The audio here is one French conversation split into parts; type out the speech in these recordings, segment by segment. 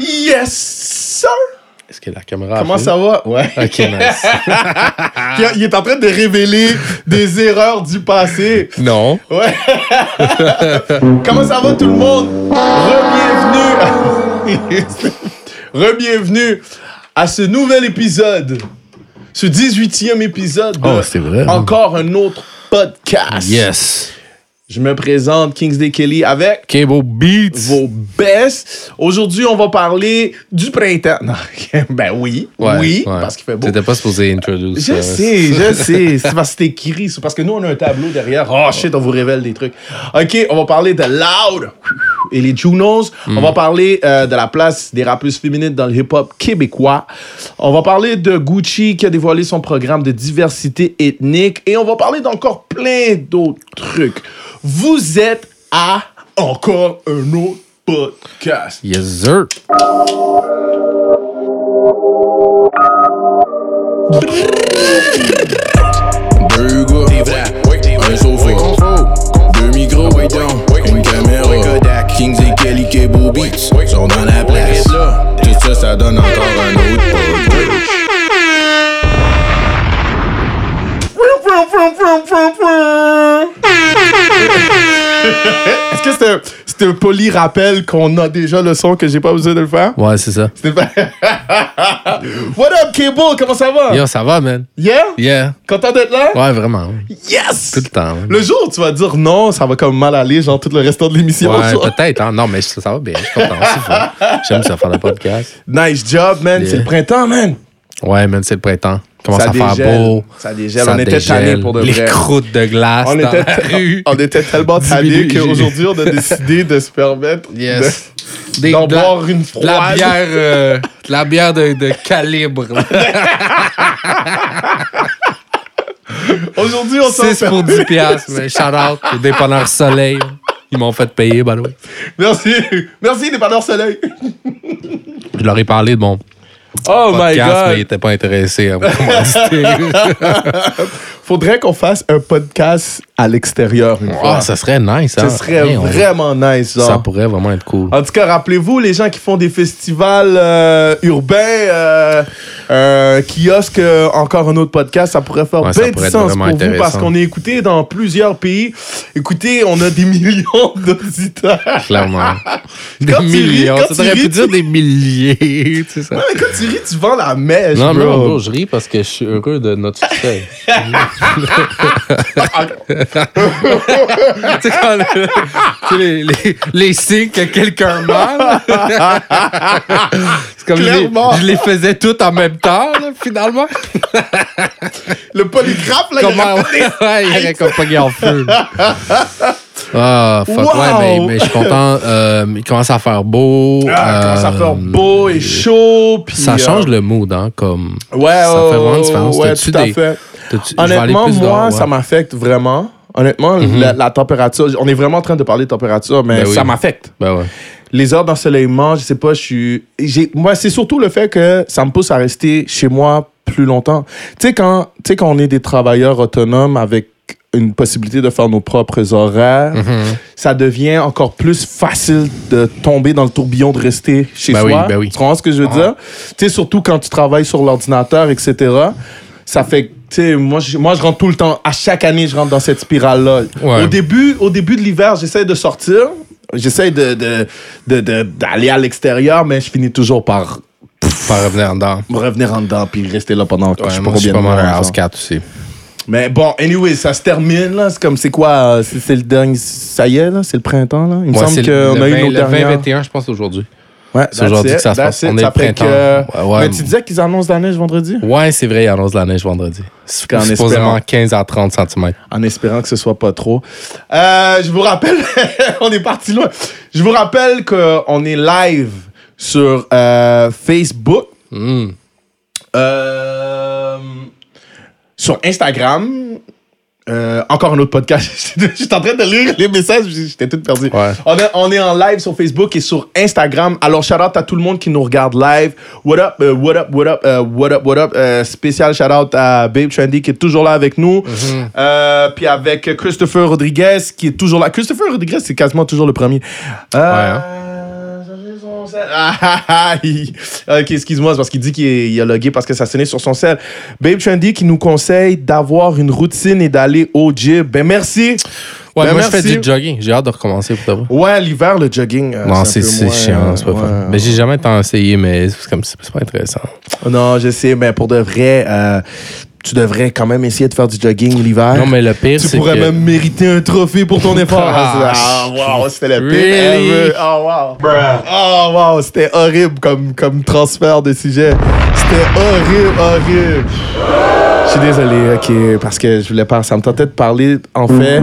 Yes, sir! Est-ce que la caméra Comment ça va? Ouais. OK, nice. Il est en train de révéler des erreurs du passé. Non. Ouais. Comment ça va, tout le monde? Re-bienvenue à ce nouvel épisode, ce 18e épisode de c'est vrai, encore un autre podcast. Yes. Je me présente, Kinzley Keli avec Kable Beatz, vos best. Aujourd'hui, on va parler du printemps. Non, ben oui, parce qu'il fait beau. T'étais pas supposé introduire ça. Je sais. C'est parce que c'est écrit. C'est parce que nous, on a un tableau derrière. Oh shit, on vous révèle des trucs. OK, on va parler de Loud et les Junos. On va parler de la place des rappeuses féminines dans le hip-hop québécois. On va parler de Gucci qui a dévoilé son programme de diversité ethnique. Et on va parler d'encore plein d'autres trucs. Vous êtes à encore un autre podcast. Yes, sir. Deux gars, un sofa, deux micros, une caméra, Kinzley Keli Kable Beatz, sont dans la place. Tout ça, ça donne encore un autre podcast. Est-ce que c'est un poli rappel qu'on a déjà le son que j'ai pas besoin de le faire? Ouais, c'est ça. What up, Kable? Comment ça va? Yo, ça va, man. Yeah? Content d'être là? Ouais, vraiment. Yes! Tout le temps. Man. Le jour où tu vas dire non, ça va comme mal aller, genre tout le restant de l'émission. Ouais, peut-être. Hein? Non, mais ça va bien. Je suis content. J'aime ça faire le podcast. Nice job, man. Yeah. C'est le printemps, man. Ouais, man, c'est le printemps. Commence à faire beau. Ça dégèle. On était tannés pour de vrai. Les croûtes de glace on était tellement tannés qu'aujourd'hui, on a décidé de se permettre d'en boire une froide. La bière de calibre. Aujourd'hui, on s'en fait. 6 pour 10 piastres, mais shout-out au dépanneur Soleil. Ils m'ont fait payer, by the way. Merci, dépanneur Soleil. Je leur ai parlé de mon... Oh podcast, my God! Mais il était pas intéressé à Faudrait qu'on fasse un podcast à l'extérieur une fois. Ça serait nice. Ça serait vraiment nice. Genre. Ça pourrait vraiment être cool. En tout cas, rappelez-vous, les gens qui font des festivals urbains, kiosques, encore un autre podcast, ça pourrait faire bien du sens pour vous parce qu'on est écouté dans plusieurs pays. Écoutez, on a des millions d'auditeurs. Clairement. Des millions. Ça t'aurait pu dire des milliers. Tu sais ça. Non, mais quand tu ris, tu vends la mèche. Non, bro, je ris parce que je suis heureux de notre succès. Tu sais, quand les signes que quelqu'un meurt, c'est comme je les faisais toutes en même temps, là, finalement. Le polygraphe, là, il a comme pogné en feu. Ah, fuck, wow. Ouais, mais je suis content. Il commence à faire beau. Commence à faire beau et chaud. Puis ça change le mood, hein, comme. Ouais, ça fait vraiment une différence. Ouais, tout à fait. Honnêtement, moi, ça m'affecte vraiment. Honnêtement, la température, on est vraiment en train de parler de température, mais ça m'affecte. Ben ouais. Les heures d'ensoleillement, je sais pas, moi, c'est surtout le fait que ça me pousse à rester chez moi plus longtemps. Tu sais, quand on est des travailleurs autonomes avec une possibilité de faire nos propres horaires, ça devient encore plus facile de tomber dans le tourbillon de rester chez soi. Oui. Tu comprends ce que je veux dire? Tu sais, surtout quand tu travailles sur l'ordinateur, etc., ça fait... Tu sais, moi, je rentre tout le temps. À chaque année, je rentre dans cette spirale-là. Ouais. Au début de l'hiver, j'essaie de sortir. J'essaie d'aller à l'extérieur, mais je finis toujours par... revenir en dedans. Revenir en dedans, puis rester là pendant... je sais pas combien de mal à House 4 aussi. Mais bon, anyway, ça se termine, là. C'est comme, c'est quoi? C'est le dernier... Ça y est, là? C'est le printemps, là? Il me semble qu'on a eu nos dernières... Le 20-21, je pense, aujourd'hui. Ouais, c'est aujourd'hui que ça se passe. On est le printemps. Mais tu disais qu'ils annoncent la neige vendredi? Ouais, c'est vrai, ils annoncent la neige vendredi. Supposément 15 à 30 cm. En espérant que ce soit pas trop. Je vous rappelle, on est parti loin. Je vous rappelle qu'on est live sur Facebook. Sur Instagram. Encore un autre podcast. J'étais en train de lire les messages, j'étais tout perdu. Ouais. On est en live sur Facebook et sur Instagram. Alors, shout-out à tout le monde qui nous regarde live. What up, what up, what up, what up, what up. Spécial shout-out à Babe Trendy qui est toujours là avec nous. Puis avec Christopher Rodriguez qui est toujours là. Christopher Rodriguez, c'est quasiment toujours le premier. cell. Ok, excuse-moi, c'est parce qu'il dit qu'il a logué parce que ça sonnait sur son cell. Babe Trendy qui nous conseille d'avoir une routine et d'aller au gym. Ben merci. Ouais, ben moi merci. Je fais du jogging. J'ai hâte de recommencer pour t'avoir. Ouais, l'hiver, le jogging. Non, c'est chiant, c'est pas fun. Mais j'ai jamais tant essayé, mais c'est pas intéressant. Non, je sais, mais pour de vrai. Tu devrais quand même essayer de faire du jogging l'hiver. Non, mais le pire, c'est que... Tu pourrais même mériter un trophée pour ton effort. Ah, wow, c'était le pire. Really? Oh, wow. Oh, wow, c'était horrible comme transfert de sujet. C'était horrible. Je suis désolé, OK, parce que je voulais pas... Ça me tentait de parler, en fait...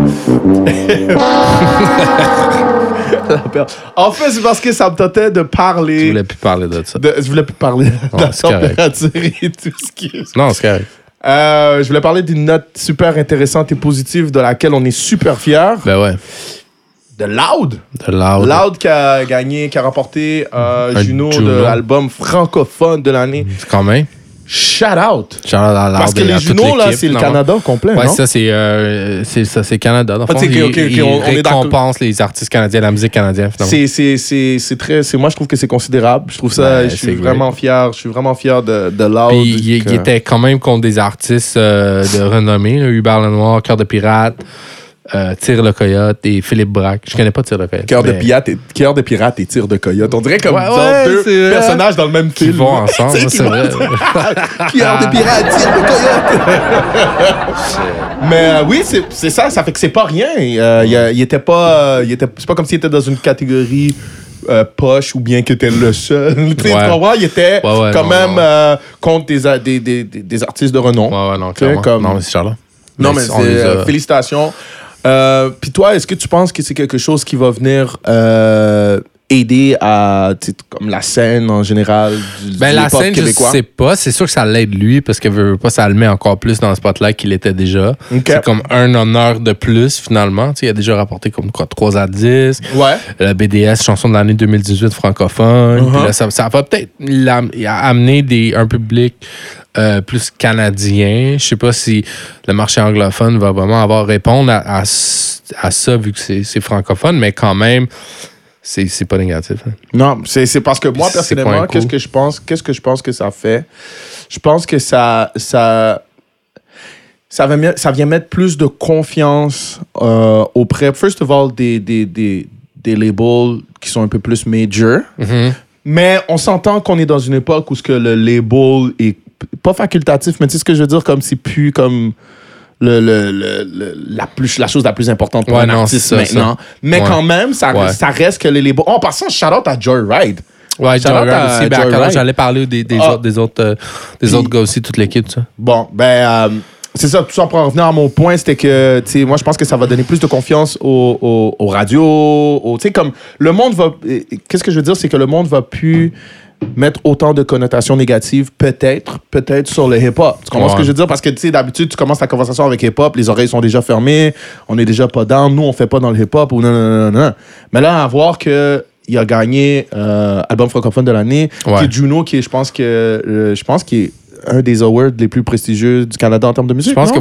En fait, c'est parce que ça me tentait de parler... Je voulais plus parler de ça. Je voulais plus parler de la température et tout ce qui... Non, c'est correct. Je voulais parler d'une note super intéressante et positive de laquelle on est super fiers. Ben ouais. De Loud. Loud qui a remporté Juno de l'album francophone de l'année. C'est quand même. Shout out à Loud. Parce que les Juno, là, c'est le Canada complet. Ouais, non? ça, c'est Canada. Dans le fond, on récompense les artistes canadiens, la musique canadienne, finalement. Moi, je trouve que c'est considérable. Je trouve ça, ouais, je suis vraiment fier de Loud. Puis, il était quand même contre des artistes de renommée, Hubert Lenoir, Cœur de pirate. Tire le Coyote et Philippe Braque. Je connais pas Tire le Coyote. Cœur de pirate et Tire de Coyote. On dirait comme deux personnages dans le même film. Qui vont ensemble, c'est vrai. Cœur de pirate, Tire de Coyote. Mais oui, c'est ça. Ça fait que c'est pas rien. C'est pas comme s'il était dans une catégorie... poche ou bien que t'es le seul. Tu comprends? Il était quand même contre des artistes de renom. Ouais, non, clairement. Non, c'est Charles. Non, mais félicitations. Puis toi, est-ce que tu penses que c'est quelque chose qui va venir aider à comme la scène en général du hip-hop québécois? Je sais pas. C'est sûr que ça l'aide lui parce que veut pas, ça le met encore plus dans le spotlight qu'il était déjà. Okay. C'est comme un honneur de plus finalement. Il a déjà rapporté comme quoi 3/10. Ouais. La BDS, chanson de l'année 2018 francophone. Puis là, ça va peut-être amener un public... plus canadien. Je sais pas si le marché anglophone va vraiment répondre à ça vu que c'est francophone, mais quand même, c'est pas négatif. Hein. Non, c'est parce que moi, personnellement, qu'est-ce que je pense que ça fait? Je pense que ça vient mettre plus de confiance auprès, first of all, des labels qui sont un peu plus major. Mm-hmm. Mais on s'entend qu'on est dans une époque où ce que le label est pas facultatif, mais tu sais ce que je veux dire, comme c'est plus comme la chose la plus importante pour un artiste maintenant. Mais quand même, ça reste que les labels... Oh, en passant, shout-out à Joyride. Ouais, Joyride aussi. J'allais parler des autres gars aussi, toute l'équipe, ça. Bon, c'est ça, tout ça pour en revenir à mon point, c'était que, tu sais, moi, je pense que ça va donner plus de confiance aux radios, tu sais, comme le monde va... Qu'est-ce que je veux dire, c'est que le monde va plus... mettre autant de connotations négatives, peut-être sur le hip-hop. Tu comprends ce que je veux dire? Parce que, tu sais, d'habitude, tu commences ta conversation avec hip-hop, les oreilles sont déjà fermées, on est déjà pas dans, nous, on fait pas dans le hip-hop, ou non. Mais là, à voir qu'il a gagné album francophone de l'année, qui est Juno, qui est, je pense qu'il est un des awards les plus prestigieux du Canada en termes de musique, je pense que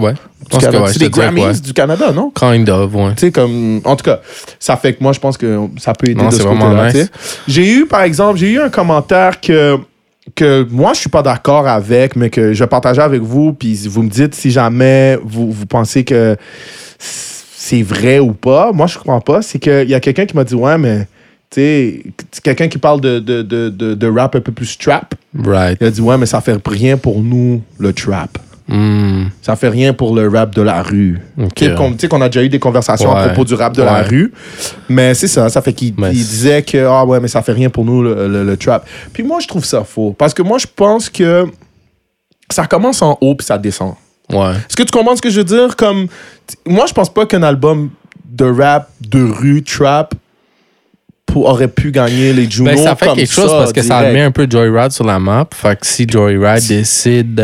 c'est des Grammys du Canada, non? Kind of, ouais. Tu sais, comme... En tout cas, ça fait que moi, je pense que ça peut aider de ce côté-là. Nice. J'ai eu un commentaire que moi, je suis pas d'accord avec, mais que je vais partager avec vous, puis vous me dites si jamais vous pensez que c'est vrai ou pas. Moi, je comprends pas. C'est qu'il y a quelqu'un qui m'a dit « Ouais, mais... » C'est quelqu'un qui parle de rap un peu plus trap. Right. Il a dit, ouais, mais ça fait rien pour nous, le trap. Mm. Ça fait rien pour le rap de la rue. Okay. Tu sais qu'on a déjà eu des conversations à propos du rap de la rue. Mais c'est ça, ça fait qu'il disait que, mais ça fait rien pour nous, le trap. Puis moi, je trouve ça faux. Parce que moi, je pense que ça commence en haut puis ça descend. Ouais. Est-ce que tu comprends ce que je veux dire? Comme, moi, je pense pas qu'un album de rap, de rue, trap... aurait pu gagner les Juno comme ça. Ça fait quelque chose parce que ça met un peu Joyride sur la map. Fait que si Joyride décide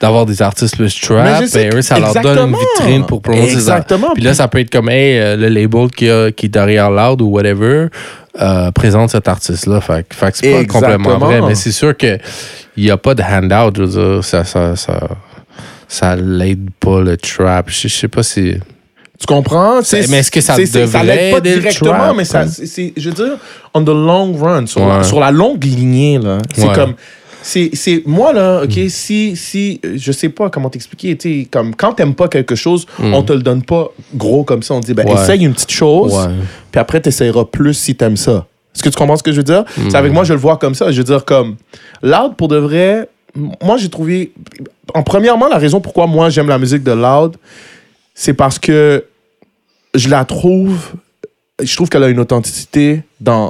d'avoir des artistes plus trap, ça leur donne une vitrine pour promouvoir ses artistes. Puis là, ça peut être comme le label qui est derrière Loud ou whatever présente cet artiste-là. Fait que c'est pas complètement vrai. Mais c'est sûr qu'il n'y a pas de handout. Je veux dire, ça l'aide pas le trap. Je sais pas si... Tu comprends? Mais est-ce que ça devrait ça l'aide pas directement, trap, mais ça, je veux dire, on the long run, sur la longue lignée, là, c'est comme... moi, là, OK, si je sais pas comment t'expliquer, tu sais, comme quand t'aimes pas quelque chose, on te le donne pas gros comme ça. On te dit, ben, essaye une petite chose, puis après, t'essayeras plus si t'aimes ça. Est-ce que tu comprends ce que je veux dire? C'est avec moi, je le vois comme ça. Je veux dire, comme, Loud, pour de vrai, moi, j'ai trouvé... Premièrement, la raison pourquoi moi, j'aime la musique de Loud, c'est parce que je la trouve... Je trouve qu'elle a une authenticité dans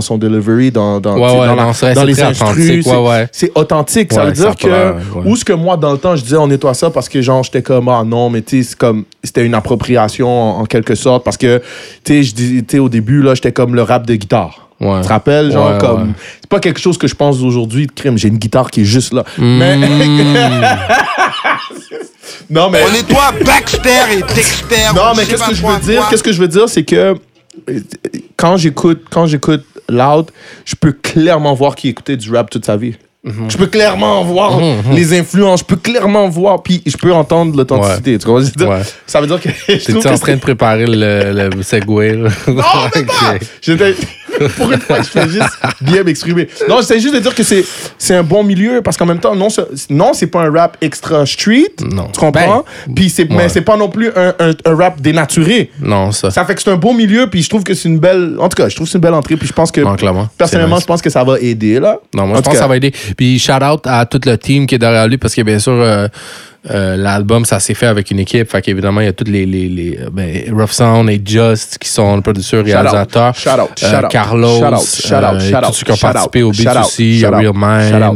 son delivery, dans les instrus. C'est authentique. Ça veut dire que... Ou ce que moi, dans le temps, je disais, on nettoie ça parce que, genre, j'étais comme, ah non, mais tu sais, c'était une appropriation en quelque sorte parce que, tu sais, au début, là, j'étais comme le rap de guitare. Tu te rappelles, genre, comme... C'est pas quelque chose que je pense aujourd'hui de crime. J'ai une guitare qui est juste là. Mais... non, mais... On nettoie Baxter et Dexter. Non, mais qu'est-ce que je veux dire? Qu'est-ce que je veux dire, c'est que quand j'écoute Loud, je peux clairement voir qu'il écoutait du rap toute sa vie. Mm-hmm. Je peux clairement voir les influences, je peux clairement voir, puis je peux entendre l'authenticité. Tu comprends ce que je veux dire? Ça veut dire que t'es en train de préparer le segway. Non, mais pas! Pour une fois, je fais juste bien m'exprimer. Non, j'essaie juste de dire que c'est un bon milieu parce qu'en même temps, non, c'est pas un rap extra street. Non. Tu comprends? Puis mais c'est pas non plus un rap dénaturé. Non, ça. Ça fait que c'est un beau milieu, puis je trouve que c'est une belle. En tout cas, je trouve que c'est une belle entrée, puis je pense que. Non, clairement. Personnellement, je pense que ça va aider, là. Non, moi, je pense que ça va aider. Puis shout out à tout le team qui est derrière lui parce que, bien sûr, l'album, ça s'est fait avec une équipe. Fait qu'évidemment, il y a tous les Ruffsound et Just qui sont producteurs, réalisateurs. Shout out. Carlos. Tous ceux qui ont participé au beat aussi. Realmind.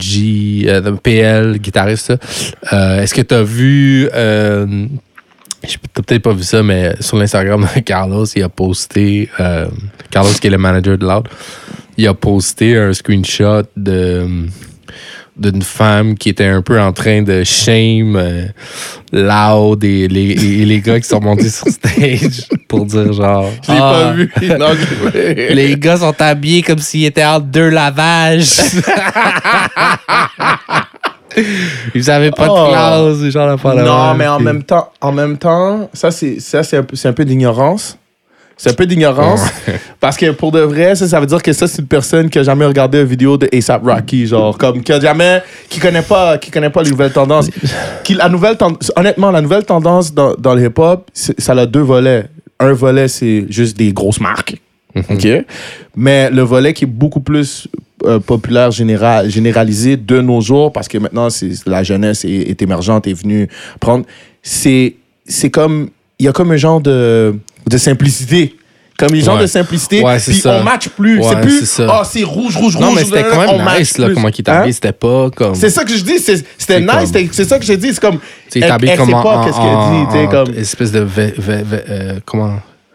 G. PL, guitariste. Est-ce que tu as vu. Je n'ai peut-être pas vu ça, mais sur l'Instagram de Carlos, il a posté. Carlos, qui est le manager de Loud, il a posté un screenshot d'une femme qui était un peu en train de shame Loud et les gars qui sont montés sur stage pour dire genre... Je l'ai pas vu. Non, les gars sont habillés comme s'ils étaient en deux lavages. Ils avaient pas de classe, ce genre de problème. Non, mais en même temps, c'est un peu d'ignorance. C'est un peu d'ignorance. Parce que pour de vrai, ça veut dire que ça, c'est une personne qui a jamais regardé une vidéo de A$AP Rocky, genre, comme, qui connaît pas les nouvelles tendances. Honnêtement, la nouvelle tendance dans le hip-hop, ça a deux volets. Un volet, c'est juste des grosses marques. Mm-hmm. OK? Mais le volet qui est beaucoup plus populaire, généralisé de nos jours, parce que maintenant, la jeunesse est émergente, est venue prendre. C'est comme, il y a comme un genre de simplicité. Comme les gens de simplicité, puis on match plus. Ouais, c'est plus, c'est rouge. Non, mais c'était quand même nice, là, comment il t'habille, c'était pas comme... C'est ça que je dis, c'était nice, comme... c'est ça que je dis, c'est comme... Il t'habille comme pas qu'est-ce qu'elle dit, tu sais, comme... espèce de...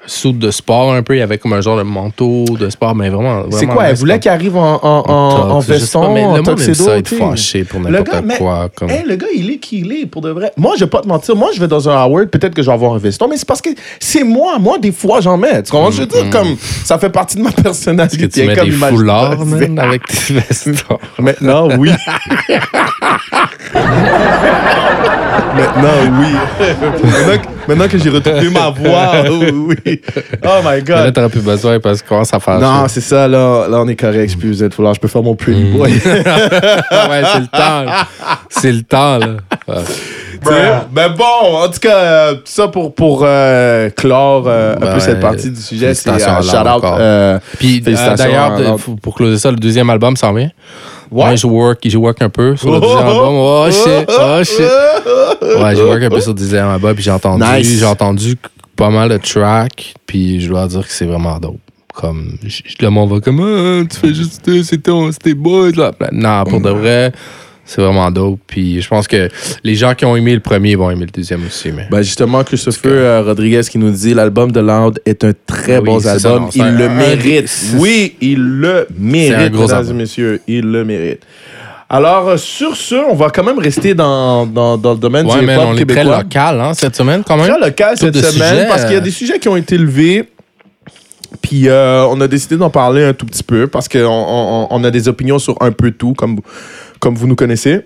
soude de sport un peu, il y avait comme un genre de manteau de sport, mais vraiment c'est quoi, elle voulait qu'il arrive en veston, mais le monde aime ça être fâché pour n'importe quoi. Le gars, il est qui il est, pour de vrai. Moi, je vais pas te mentir, moi, je vais dans un Howard, peut-être que je vais avoir un veston, mais c'est parce que c'est moi, des fois, j'en mets. Tu comprends? Je veux dire, comme, ça fait partie de ma personnalité. Est-ce que tu mets des foulards, même, avec tes vestons? Maintenant, oui. Maintenant que j'ai retrouvé ma voix, oui. Oh my God. Mais là, t'aurais plus besoin parce qu'on commence à faire ça. Non, c'est ça, là, on est correct. Je peux vous être je peux faire mon pretty boy. Ouais, c'est le temps. C'est le temps, là. Ouais. Mais bon, en tout cas, ça pour clore un peu cette partie du sujet, c'est shout-out. Puis d'ailleurs, pour closer ça, le deuxième album s'en vient. Ouais, je work un peu sur le deuxième album. Oh shit. Ouais, je work un peu sur le deuxième album, puis j'ai entendu pas mal de tracks, puis je dois dire que c'est vraiment dope. Comme, le monde va comme, tu fais juste, c'était beau, là. Non, pour de vrai... C'est vraiment dope. Puis je pense que les gens qui ont aimé le premier vont aimer le deuxième aussi. Mais... Ben justement, Christopher Rodriguez qui nous dit l'album de Loud est un très bon album. Il le mérite, mesdames et messieurs. Il le mérite. Alors, sur ce, on va quand même rester dans le domaine du hip-hop québécois. Très local, hein, cette semaine, quand même. Très local cette semaine, parce qu'il y a des sujets qui ont été levés. Puis on a décidé d'en parler un tout petit peu, parce qu'on a des opinions sur un peu tout, comme vous nous connaissez.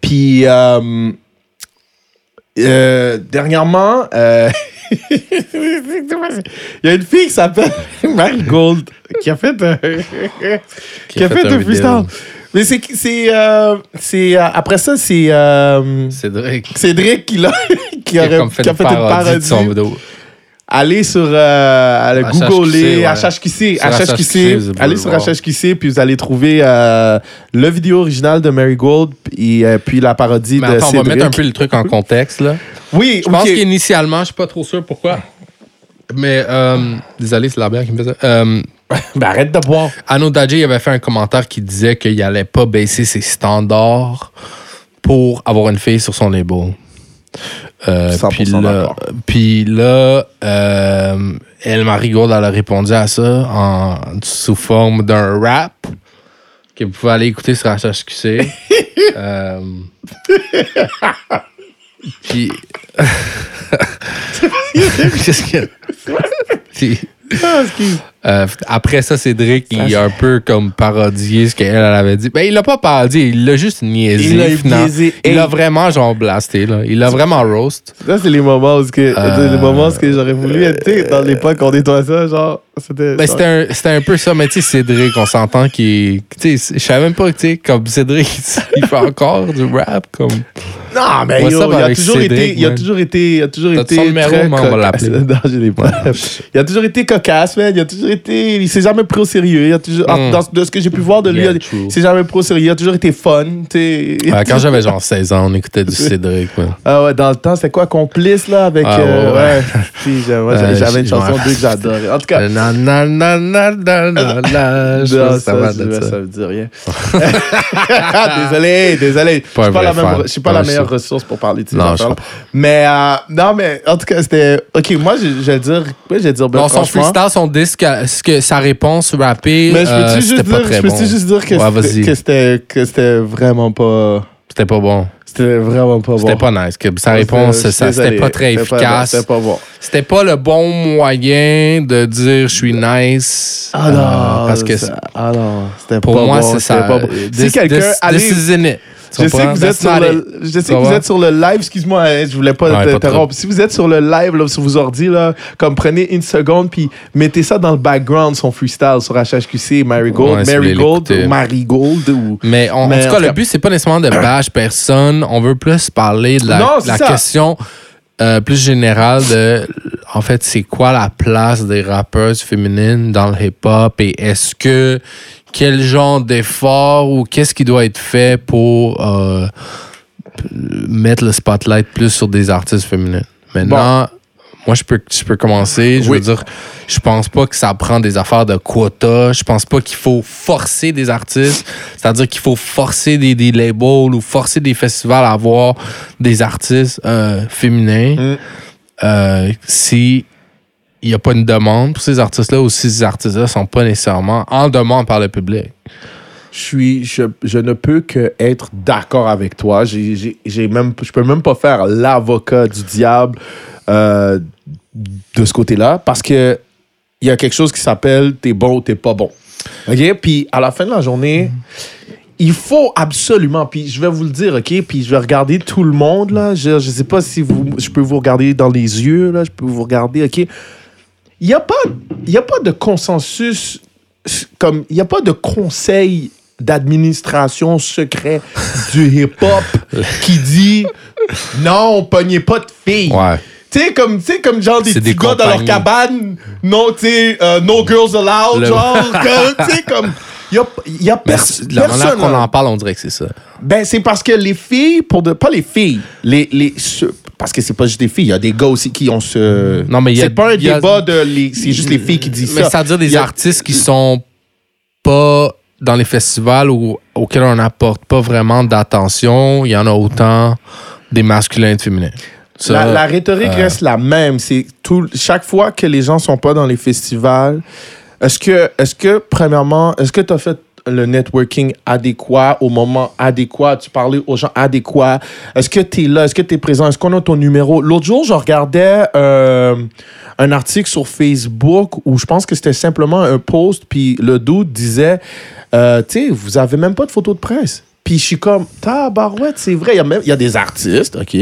Puis Dernièrement, il y a une fille qui s'appelle Marigold qui a fait un freestyle. Mais c'est après ça c'est Cédric qui a fait une parodie de son vidéo. Allez sur Google HHQC, allez sur HHQC puis vous allez trouver le vidéo original de Marigold et puis la parodie de Cédric. On va mettre un peu le truc en contexte là. Oui, je pense qu'initialement, je suis pas trop sûr pourquoi. Mais désolé, c'est la bière qui me fait ça. Ben arrête de boire. Anno Dadji avait fait un commentaire qui disait qu'il allait pas baisser ses standards pour avoir une fille sur son label. Puis là, elle, Marigold, elle a répondu à ça sous forme d'un rap que vous pouvez aller écouter sur HHQC. Puis. Qu'est-ce que. Puis. Après ça, Cédric, il a un peu comme parodié ce qu'elle avait dit. Ben, il l'a pas parodié, il l'a juste niaisé. Il l'a vraiment genre blasté, là. Il l'a vraiment roast. Là, c'est les moments où j'aurais voulu être dans l'époque qu'on nettoie ça, genre. C'était un peu ça, mais tu sais, Cédric, on s'entend qu'il. Tu sais, je savais même pas, tu sais, comme Cédric, il fait encore du rap, comme. Non, mais il a toujours été son numéro, on va l'appeler. Il a toujours été cocasse, man. Il a toujours été... Il s'est jamais pris au sérieux. Il a toujours... de ce que j'ai pu voir de lui, il s'est jamais pris au sérieux. Il a toujours été fun. Quand j'avais genre 16 ans, on écoutait du Cédric. Ouais. Ah ouais, dans le temps, c'était quoi? Complice, là, avec... J'avais une chanson d'eux que j'adorais. En tout cas... Ça me dit rien. Désolé. Je suis pas la meilleure ressource pour parler de ces affaires. Mais non, mais en tout cas, c'était... OK, moi, je vais dire... Dans son freestyle, son disque, sa réponse rappée, c'était pas très bon. Je peux juste dire que c'était vraiment pas... C'était pas bon. C'était vraiment pas bon. C'était pas nice. Sa réponse, c'était pas très efficace. C'était pas bon. C'était pas le bon moyen de dire « je suis nice ». Ah non, parce que c'était pas bon. C'était pas bon. Si quelqu'un... This isn't it. Je sais que vous êtes sur le live, excuse-moi, hein, je voulais pas t'interrompre. Si vous êtes sur le live, là, sur vos ordi, là, comme prenez une seconde puis mettez ça dans le background, son freestyle sur HHQC, Marigold. Mais en tout cas, le but, c'est pas nécessairement de bash personne. On veut plus parler de la question plus générale de, en fait, c'est quoi la place des rappeuses féminines dans le hip-hop et est-ce que... Quel genre d'effort ou qu'est-ce qui doit être fait pour mettre le spotlight plus sur des artistes féminines? Maintenant, moi, je peux commencer. Je veux dire, je pense pas que ça prend des affaires de quota. Je pense pas qu'il faut forcer des artistes. C'est-à-dire qu'il faut forcer des labels ou forcer des festivals à avoir des artistes féminins. Si... il n'y a pas une demande pour ces artistes-là ou si ces artistes-là ne sont pas nécessairement en demande par le public. Je ne peux que être d'accord avec toi. Je peux même pas faire l'avocat du diable de ce côté-là parce que il y a quelque chose qui s'appelle « t'es bon ou t'es pas bon ». Okay? Puis à la fin de la journée... Il faut absolument, puis je vais vous le dire, OK? Puis je vais regarder tout le monde, là. Je sais pas si je peux vous regarder dans les yeux, là. Je peux vous regarder, OK? Il n'y a pas de consensus, comme il n'y a pas de conseil d'administration secret du hip-hop qui dit « Non, pognez pas de filles! » Ouais. Tu sais, comme genre des petits gars dans leur cabane, non, tu sais, no girls allowed, genre, tu sais, comme... Il y a personne. La manière qu'on en parle, on dirait que c'est ça. Ben, c'est parce que les filles, pas les filles, parce que c'est pas juste des filles, il y a des gars aussi qui ont ce. Non, mais c'est pas un débat c'est juste les filles qui disent ça. Mais ça veut dire des artistes qui sont pas dans les festivals auxquels on n'apporte pas vraiment d'attention, il y en a autant des masculins et des féminins. Ça, la rhétorique reste la même. C'est chaque fois que les gens sont pas dans les festivals. Est-ce que premièrement, est-ce que tu as fait le networking adéquat au moment adéquat? Tu parlais aux gens adéquats? Est-ce que tu es là? Est-ce que tu es présent? Est-ce qu'on a ton numéro? L'autre jour, je regardais un article sur Facebook où je pense que c'était simplement un post, puis le dude disait, tu sais, vous avez même pas de photo de presse. Puis je suis comme, tabarouette, c'est vrai. Il y a des artistes, OK,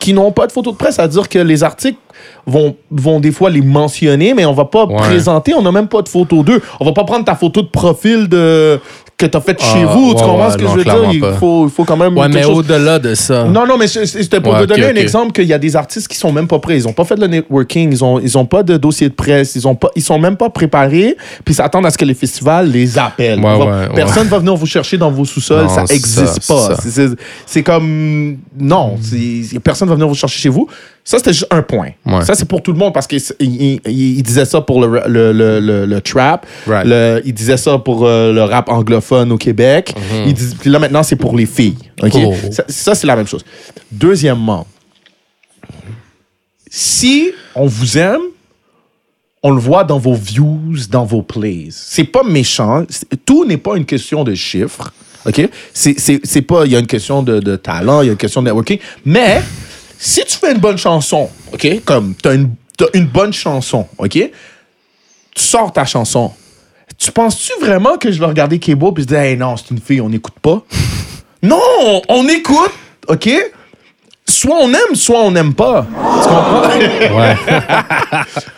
qui n'ont pas de photo de presse. C'est-à-dire que les articles vont des fois les mentionner, mais on va pas présenter. On n'a même pas de photo d'eux. On va pas prendre ta photo de profil de... que t'as fait chez vous. Tu comprends ce que je veux dire? Il faut quand même... Ouais, mais chose... au-delà de ça. Non, mais c'était pour te donner un exemple qu'il y a des artistes qui sont même pas prêts. Ils ont pas fait le networking. Ils ont pas de dossier de presse. Ils sont même pas préparés. Puis ils s'attendent à ce que les festivals les appellent. Personne va venir vous chercher dans vos sous-sols. Non, ça existe pas. Ça. C'est comme... Non. Personne va venir vous chercher chez vous. Ça, c'était juste un point. Ouais. Ça, c'est pour tout le monde parce qu'il disait ça pour le trap. Right. Il disait ça pour le rap anglophone au Québec. Mm-hmm. Puis là, maintenant, c'est pour les filles. Okay? Oh. Ça, c'est la même chose. Deuxièmement, si on vous aime, on le voit dans vos views, dans vos plays. C'est pas méchant. Tout n'est pas une question de chiffres. OK? C'est pas... Il y a une question de talent, il y a une question de networking. Mais si tu fais une bonne chanson, OK? Comme t'as une bonne chanson, OK? Tu sors ta chanson. Tu penses-tu vraiment que je vais regarder Kable puis je dis « Hey, non, c'est une fille, on n'écoute pas. » Non, on écoute, OK? Soit on aime, soit on n'aime pas. Tu comprends? Ouais.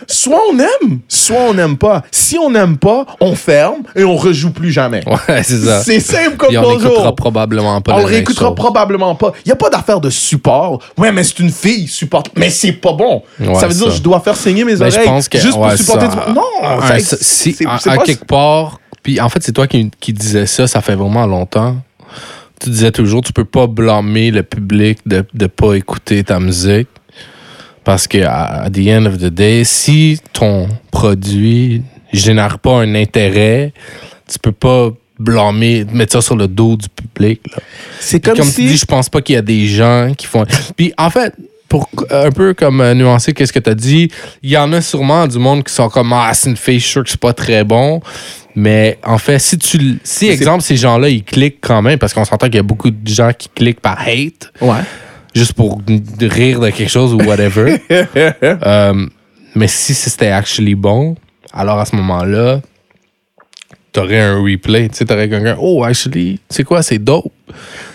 Soit on aime, soit on n'aime pas. Si on n'aime pas, on ferme et on rejoue plus jamais. Ouais, c'est ça. C'est simple comme bonjour. On réécoutera probablement pas. On réécoutera probablement pas. Il n'y a pas d'affaire de support. Ouais, mais c'est une fille, supporte. Mais c'est pas bon. Ouais, ça veut dire que je dois faire saigner mes oreilles je pense que, juste pour supporter ça, du... Non, c'est pas... quelque part... Puis en fait, c'est toi qui disais ça, ça fait vraiment longtemps. Tu disais toujours, tu peux pas blâmer le public de pas écouter ta musique. Parce que, at the end of the day, si ton produit génère pas un intérêt, tu peux pas blâmer, mettre ça sur le dos du public. Là. C'est comme si... tu dis, je pense pas qu'il y a des gens qui font... Puis, en fait, pour un peu comme nuancer qu'est-ce que t'as dit, il y en a sûrement du monde qui sont comme « Ah, c'est une fille, je suis sûr que c'est pas très bon. » Mais en fait, si exemple, ces gens-là, ils cliquent quand même, parce qu'on s'entend qu'il y a beaucoup de gens qui cliquent par hate, ouais, juste pour rire de quelque chose ou whatever. Mais si c'était actually bon, alors à ce moment-là, t'aurais un replay. Tu sais, t'aurais quelqu'un, oh, actually, c'est quoi, c'est dope.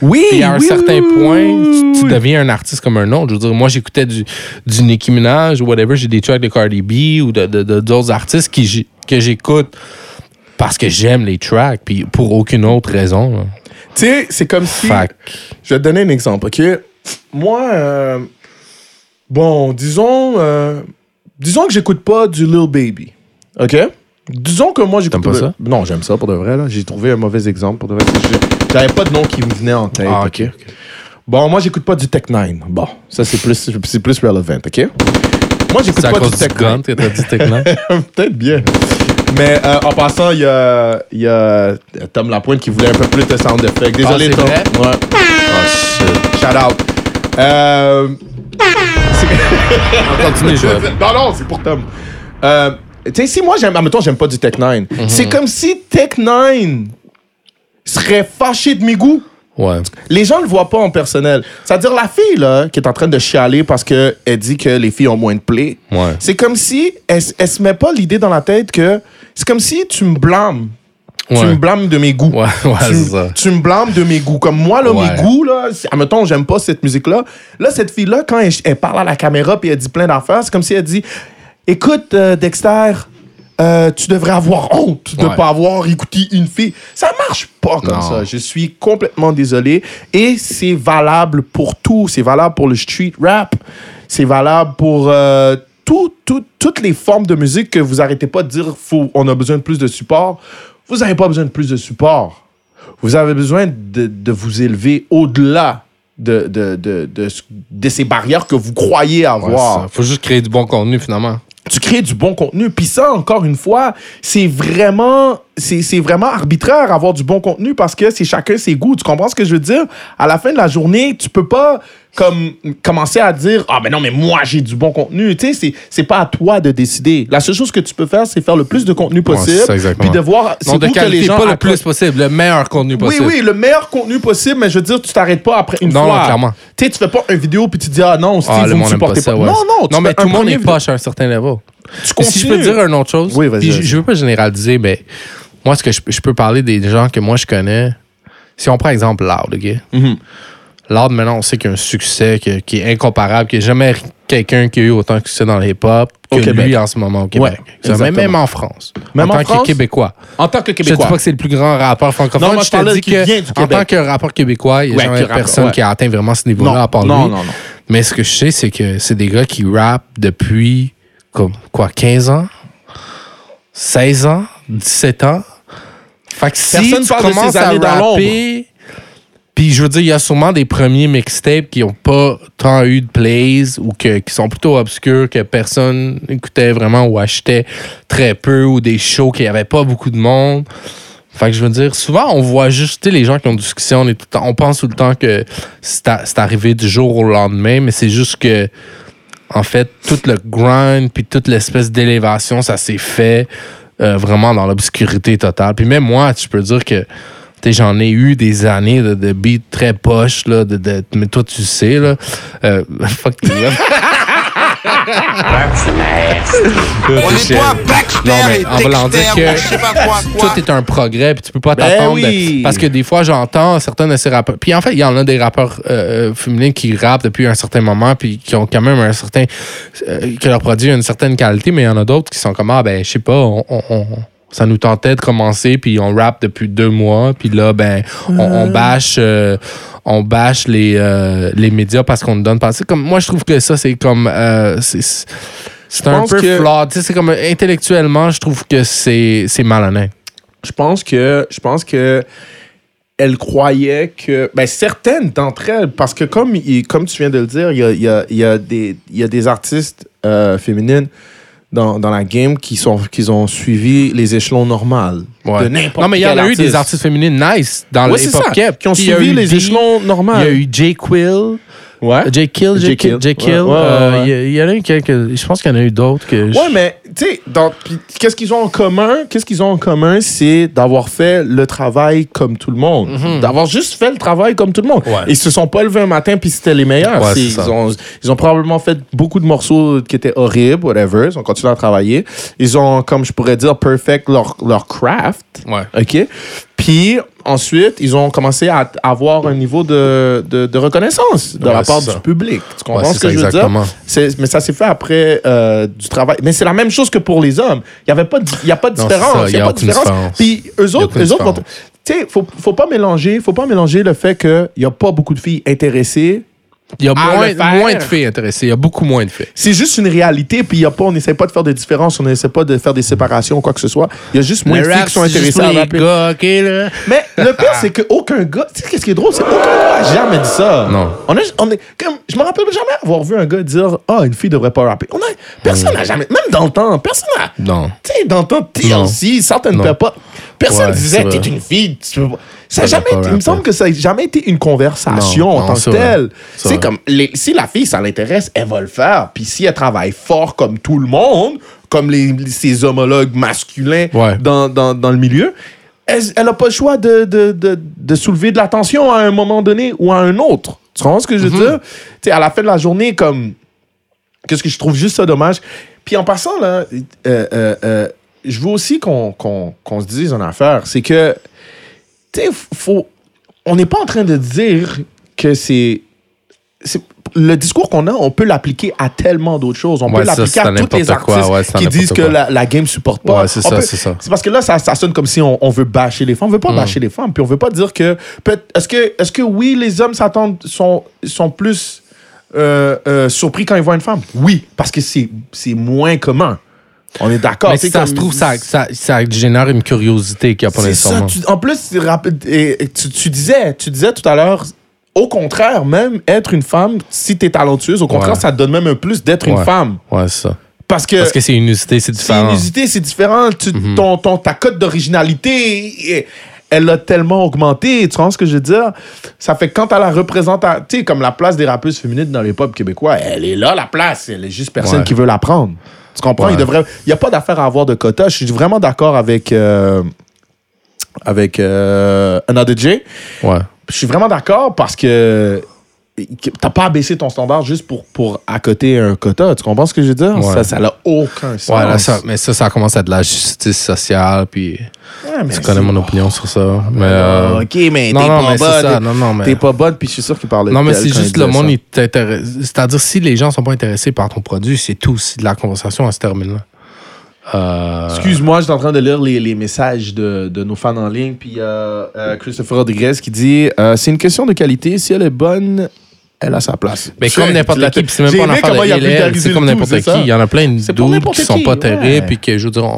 Oui. Et à un certain point, tu deviens un artiste comme un autre. Je veux dire, moi, j'écoutais du Nicki Minaj ou whatever, j'ai des tracks de Cardi B ou d'autres artistes que j'écoute. Parce que j'aime les tracks, puis pour aucune autre raison. Tu sais, c'est comme si... Fac. Je vais te donner un exemple, OK? Moi, disons que j'écoute pas du Lil Baby, OK? Disons que moi, j'écoute... T'aimes pas ça? Non, j'aime ça, pour de vrai, là. J'ai trouvé un mauvais exemple, pour de vrai. J'avais pas de nom qui me venait en tête. Ah, OK. Bon, moi, j'écoute pas du Tech-Nine. Bon, ça, c'est plus relevant, OK? Moi, j'écoute pas du Tech-Nine. C'est à cause du Tech-Nine? Peut-être bien. Mais en passant, il y a Tom Lapointe qui voulait un peu plus de sound effect. Désolé, Tom. Vrai? Ouais. Oh shit. Shout out. Non, c'est pour Tom. Tu sais, si moi, j'aime pas du Tech-Nine. Mm-hmm. C'est comme si Tech-Nine serait fâché de mes goûts. Ouais. Les gens le voient pas en personnel. C'est-à-dire la fille là qui est en train de chialer parce que elle dit que les filles ont moins de play. Ouais. C'est comme si elle se met pas l'idée dans la tête que c'est comme si tu me blâmes. Ouais. Tu me blâmes de mes goûts. Ouais, tu me blâmes de mes goûts. Comme moi là, ouais, mes goûts là, admettons, j'aime pas cette musique là. Là, cette fille là, quand elle parle à la caméra puis elle dit plein d'affaires, c'est comme si elle dit, écoute Dexter, tu devrais avoir honte de pas avoir écouté une fille. Ça marche pas comme ça. Je suis complètement désolé. Et c'est valable pour tout. C'est valable pour le street rap. C'est valable pour toutes les formes de musique que vous arrêtez pas de dire on a besoin de plus de support. Vous n'avez pas besoin de plus de support. Vous avez besoin de vous élever au-delà de ces barrières que vous croyez avoir. Faut juste créer du bon contenu finalement. Tu crées du bon contenu. Puis ça, encore une fois, c'est vraiment arbitraire avoir du bon contenu parce que c'est chacun ses goûts. Tu comprends ce que je veux dire? À la fin de la journée, tu peux pas commencer à dire « Ah, ben non, mais moi, j'ai du bon contenu. » Tu sais, c'est pas à toi de décider. La seule chose que tu peux faire, c'est faire le plus de contenu possible. Ouais, puis de voir... Non, de qualité, les gens pas le plus possible, le meilleur contenu possible. Oui, le meilleur contenu possible, mais je veux dire, tu t'arrêtes pas après une fois. Non, clairement. Tu sais, tu fais pas une vidéo puis tu dis « Ah non, Steve, vous me supportez pas. » Non, non. Non, mais tout le monde est poche à un certain level. Si je peux dire une autre chose, oui, vas-y. Je veux pas généraliser, mais moi, ce que je peux parler des gens que moi, je connais, si on prend exemple Loud, OK? Mm-hmm. Loud, maintenant, on sait qu'il y a un succès qui est incomparable, qu'il n'y a jamais quelqu'un qui a eu autant de succès dans le hip-hop que lui en ce moment au Québec. Ouais, même en France. Même en tant que Québécois. En tant que Québécois. Je ne dis pas que c'est le plus grand rappeur francophone. Non, moi, je te dis que en tant que rappeur québécois, il n'y a jamais personne qui a atteint vraiment ce niveau-là à part lui. Non. Mais ce que je sais, c'est que c'est des gars qui rappent depuis comme quoi, 15 ans, 16 ans, 17 ans. Fait que si tu commences à rapper... Puis, je veux dire, il y a sûrement des premiers mixtapes qui n'ont pas tant eu de plays ou qui sont plutôt obscurs, que personne écoutait vraiment ou achetait très peu, ou des shows qui n'avaient pas beaucoup de monde. Fait que je veux dire, souvent, on voit juste les gens qui ont du succès, on pense tout le temps que c'est arrivé du jour au lendemain, mais c'est juste que, en fait, tout le grind puis toute l'espèce d'élévation, ça s'est fait vraiment dans l'obscurité totale. Puis même moi, tu peux dire que j'en ai eu des années de beats très poches, là, mais toi, tu sais, là. Fuck les gars. On va l'en dire que tout est un progrès, puis tu peux pas t'attendre. Parce que des fois, j'entends certains de ces rappeurs. Puis en fait, il y en a des rappeurs féminins qui rappent depuis un certain moment, puis qui ont quand même un certain. Que leur produit a une certaine qualité, mais il y en a d'autres qui sont comme, ah, ben, je sais pas, ça nous tentait de commencer, puis on rappe depuis 2 mois, puis là, ben, on bâche les médias parce qu'on nous donne pas. Comme, moi, je trouve que ça, c'est comme... c'est un peu flawed. C'est comme, intellectuellement, je trouve que c'est malhonnête. Je pense que elles croyaient que... Ben, certaines d'entre elles, parce que comme tu viens de le dire, il y a des artistes féminines dans la game qui ont suivi les échelons normaux de n'importe. Non, mais il y en a eu des artistes féminines nice dans le hip-hop cap qui ont suivi les échelons normaux. Il y a eu J Quill. Il y en a eu quelques, je pense qu'il y en a eu d'autres que mais tu sais, qu'est-ce qu'ils ont en commun, c'est d'avoir fait le travail comme tout le monde, d'avoir juste fait le travail comme tout le monde. Ouais. Ils se sont pas levés un matin puis c'était les meilleurs. Ouais, ils ont probablement fait beaucoup de morceaux qui étaient horribles, whatever. Ils ont continué à travailler. Ils ont, comme je pourrais dire, perfect leur craft. Ouais. OK. Puis ensuite, ils ont commencé à avoir un niveau de reconnaissance de la part du public. Tu comprends ce que je veux dire? Mais ça s'est fait après du travail. Mais c'est la même chose que pour les hommes. Il n'y a pas de différence. Il n'y a pas de différence. Puis eux autres, tu sais, faut pas mélanger le fait qu'il n'y a pas beaucoup de filles intéressées. Il y a moins de filles intéressées. Il y a beaucoup moins de filles. C'est juste une réalité. Puis on n'essaie pas de faire des différences. On n'essaie pas de faire des séparations ou quoi que ce soit. Il y a juste moins de filles qui sont intéressées à rapper. Mais le pire, c'est qu'aucun gars... Tu sais, qu'est-ce qui est drôle? C'est qu'aucun gars n'a jamais dit ça. Non. Je me rappelle jamais avoir vu un gars dire « Ah, une fille devrait pas rapper. » Personne n'a jamais... Même dans le temps, personne n'a... Non. Tu sais, dans le temps, TMZ, certaines pas... Personne disait « T'es une fille, tu peux pas... » Il me semble que ça n'a jamais été une conversation en tant que telle. C'est comme, si la fille, ça l'intéresse, elle va le faire. Puis si elle travaille fort comme tout le monde, comme ses homologues masculins dans le milieu, elle n'a pas le choix de soulever de l'attention à un moment donné ou à un autre. Tu comprends ce que je veux dire? T'sais, à la fin de la journée, comme... Qu'est-ce que je trouve juste ça dommage? Puis en passant, là, je veux aussi qu'on se dise une affaire. C'est que... on n'est pas en train de dire que c'est... Le discours qu'on a, on peut l'appliquer à tellement d'autres choses. On peut l'appliquer à tous les artistes qui disent que la game ne supporte pas. C'est ça. C'est parce que là, ça sonne comme si on veut bâcher les femmes. On ne veut pas bâcher les femmes. Puis on ne veut pas dire que... Est-ce que oui, les hommes sont plus surpris quand ils voient une femme? Oui, parce que c'est moins commun. On est d'accord. Mais si ça se trouve, ça génère une curiosité qu'il n'y a pas nécessairement. En plus, tu disais tout à l'heure, au contraire, même être une femme, si tu es talentueuse, au contraire, ça te donne même un plus d'être une femme. Ouais, c'est ça. Parce que c'est inusité, c'est différent. Ta cote d'originalité, elle a tellement augmenté. Tu vois ce que je veux dire? Ça fait que quant à la représentation, tu sais, comme la place des rappeuses féminines dans les pop québécois, elle est là, la place. Elle est juste personne qui veut la prendre. Tu comprends? Il n'y a pas d'affaire à avoir de quota. Je suis vraiment d'accord avec Another J. Ouais. Je suis vraiment d'accord parce que T'as pas abaissé ton standard juste pour accoter un quota. Tu comprends ce que je veux dire? Ouais. Ça n'a aucun sens. Ouais, là, ça commence à être de la justice sociale. Puis ouais, mais tu connais mon opinion sur ça. Ah, mais, OK, mais t'es pas bonne, puis je suis sûr qu'il parlait de ça. Non, mais c'est juste le monde, il t'intéresse. C'est-à-dire, si les gens sont pas intéressés par ton produit, c'est tout. C'est de la conversation, à ce termine-là. Excuse-moi, j'étais en train de lire les messages de nos fans en ligne. Puis il y a Christopher Rodriguez qui dit c'est une question de qualité. Si elle est bonne, elle a sa place. Mais comme n'importe qui, c'est même pas une affaire de LL, c'est comme n'importe qui. Il y en a plein de doutes qui sont pas terribles, puis qui, je veux dire,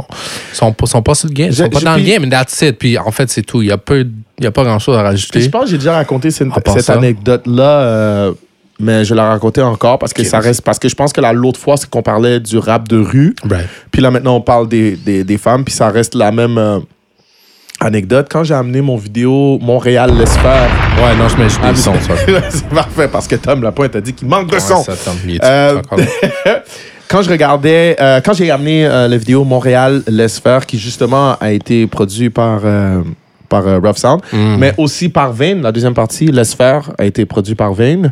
sont pas sur le game. Ils sont pas dans le game, and that's it. Puis en fait, c'est tout. Il y a pas grand-chose à rajouter. Je pense que j'ai déjà raconté cette anecdote-là, mais je la racontais encore parce que ça reste. Parce que je pense que l'autre fois, c'est qu'on parlait du rap de rue. Puis là, maintenant, on parle des femmes, puis ça reste la même anecdote. Quand j'ai amené mon vidéo Montréal laisse faire. Ouais, non, je mets juste des sons. C'est parfait parce que Tom Lapointe a dit qu'il manque de sons. Quand j'ai amené la vidéo Montréal laisse faire, qui justement a été produit par Ruffsound, mais aussi par Vane, la deuxième partie laisse faire a été produit par Vane.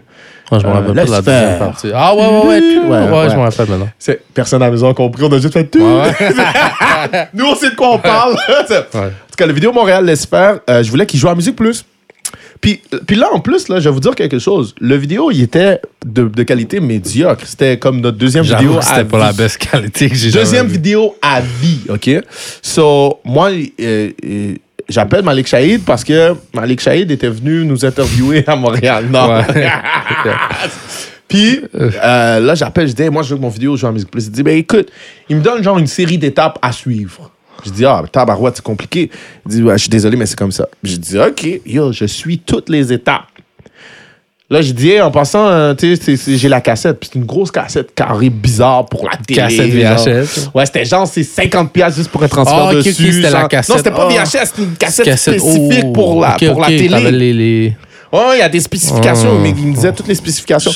Moi, je m'en rappelle pas de la deuxième partie. Ah ouais, je m'en rappelle maintenant. Personne à la maison a compris, on a juste fait tout. Ouais. Nous, on sait de quoi on parle. Ouais. En tout cas, la vidéo Montréal laisse faire, je voulais qu'il joue à MusiquePlus. Puis là, en plus, là, je vais vous dire quelque chose. Le vidéo, il était de qualité médiocre. C'était comme notre deuxième vidéo à vie. C'était pas la best qualité que j'ai jamais vue. Deuxième vidéo à vie, OK? So, moi... j'appelle Malek Chahid parce que Malek Chahid était venu nous interviewer à Montréal. Non. Ouais. Puis là, j'appelle, je dis, moi, je veux que mon vidéo joue à MusiquePlus. Il dit, ben écoute, il me donne genre une série d'étapes à suivre. Je dis, tabarouette, c'est compliqué. Il dit, ouais, je suis désolé, mais c'est comme ça. Je dis, OK, yo, je suis toutes les étapes. Là, je dis, en passant, tu sais, j'ai la cassette. Puis c'est une grosse cassette carrée bizarre pour la télé. Cassette VHS. Genre. Ouais, c'était genre, c'est 50$ juste pour un transfert dessus. Okay, c'était genre... la cassette. Non, c'était pas VHS, c'était une cassette spécifique pour la télé. T'avais les... Ouais, il y a des spécifications, mais il me disait toutes les spécifications.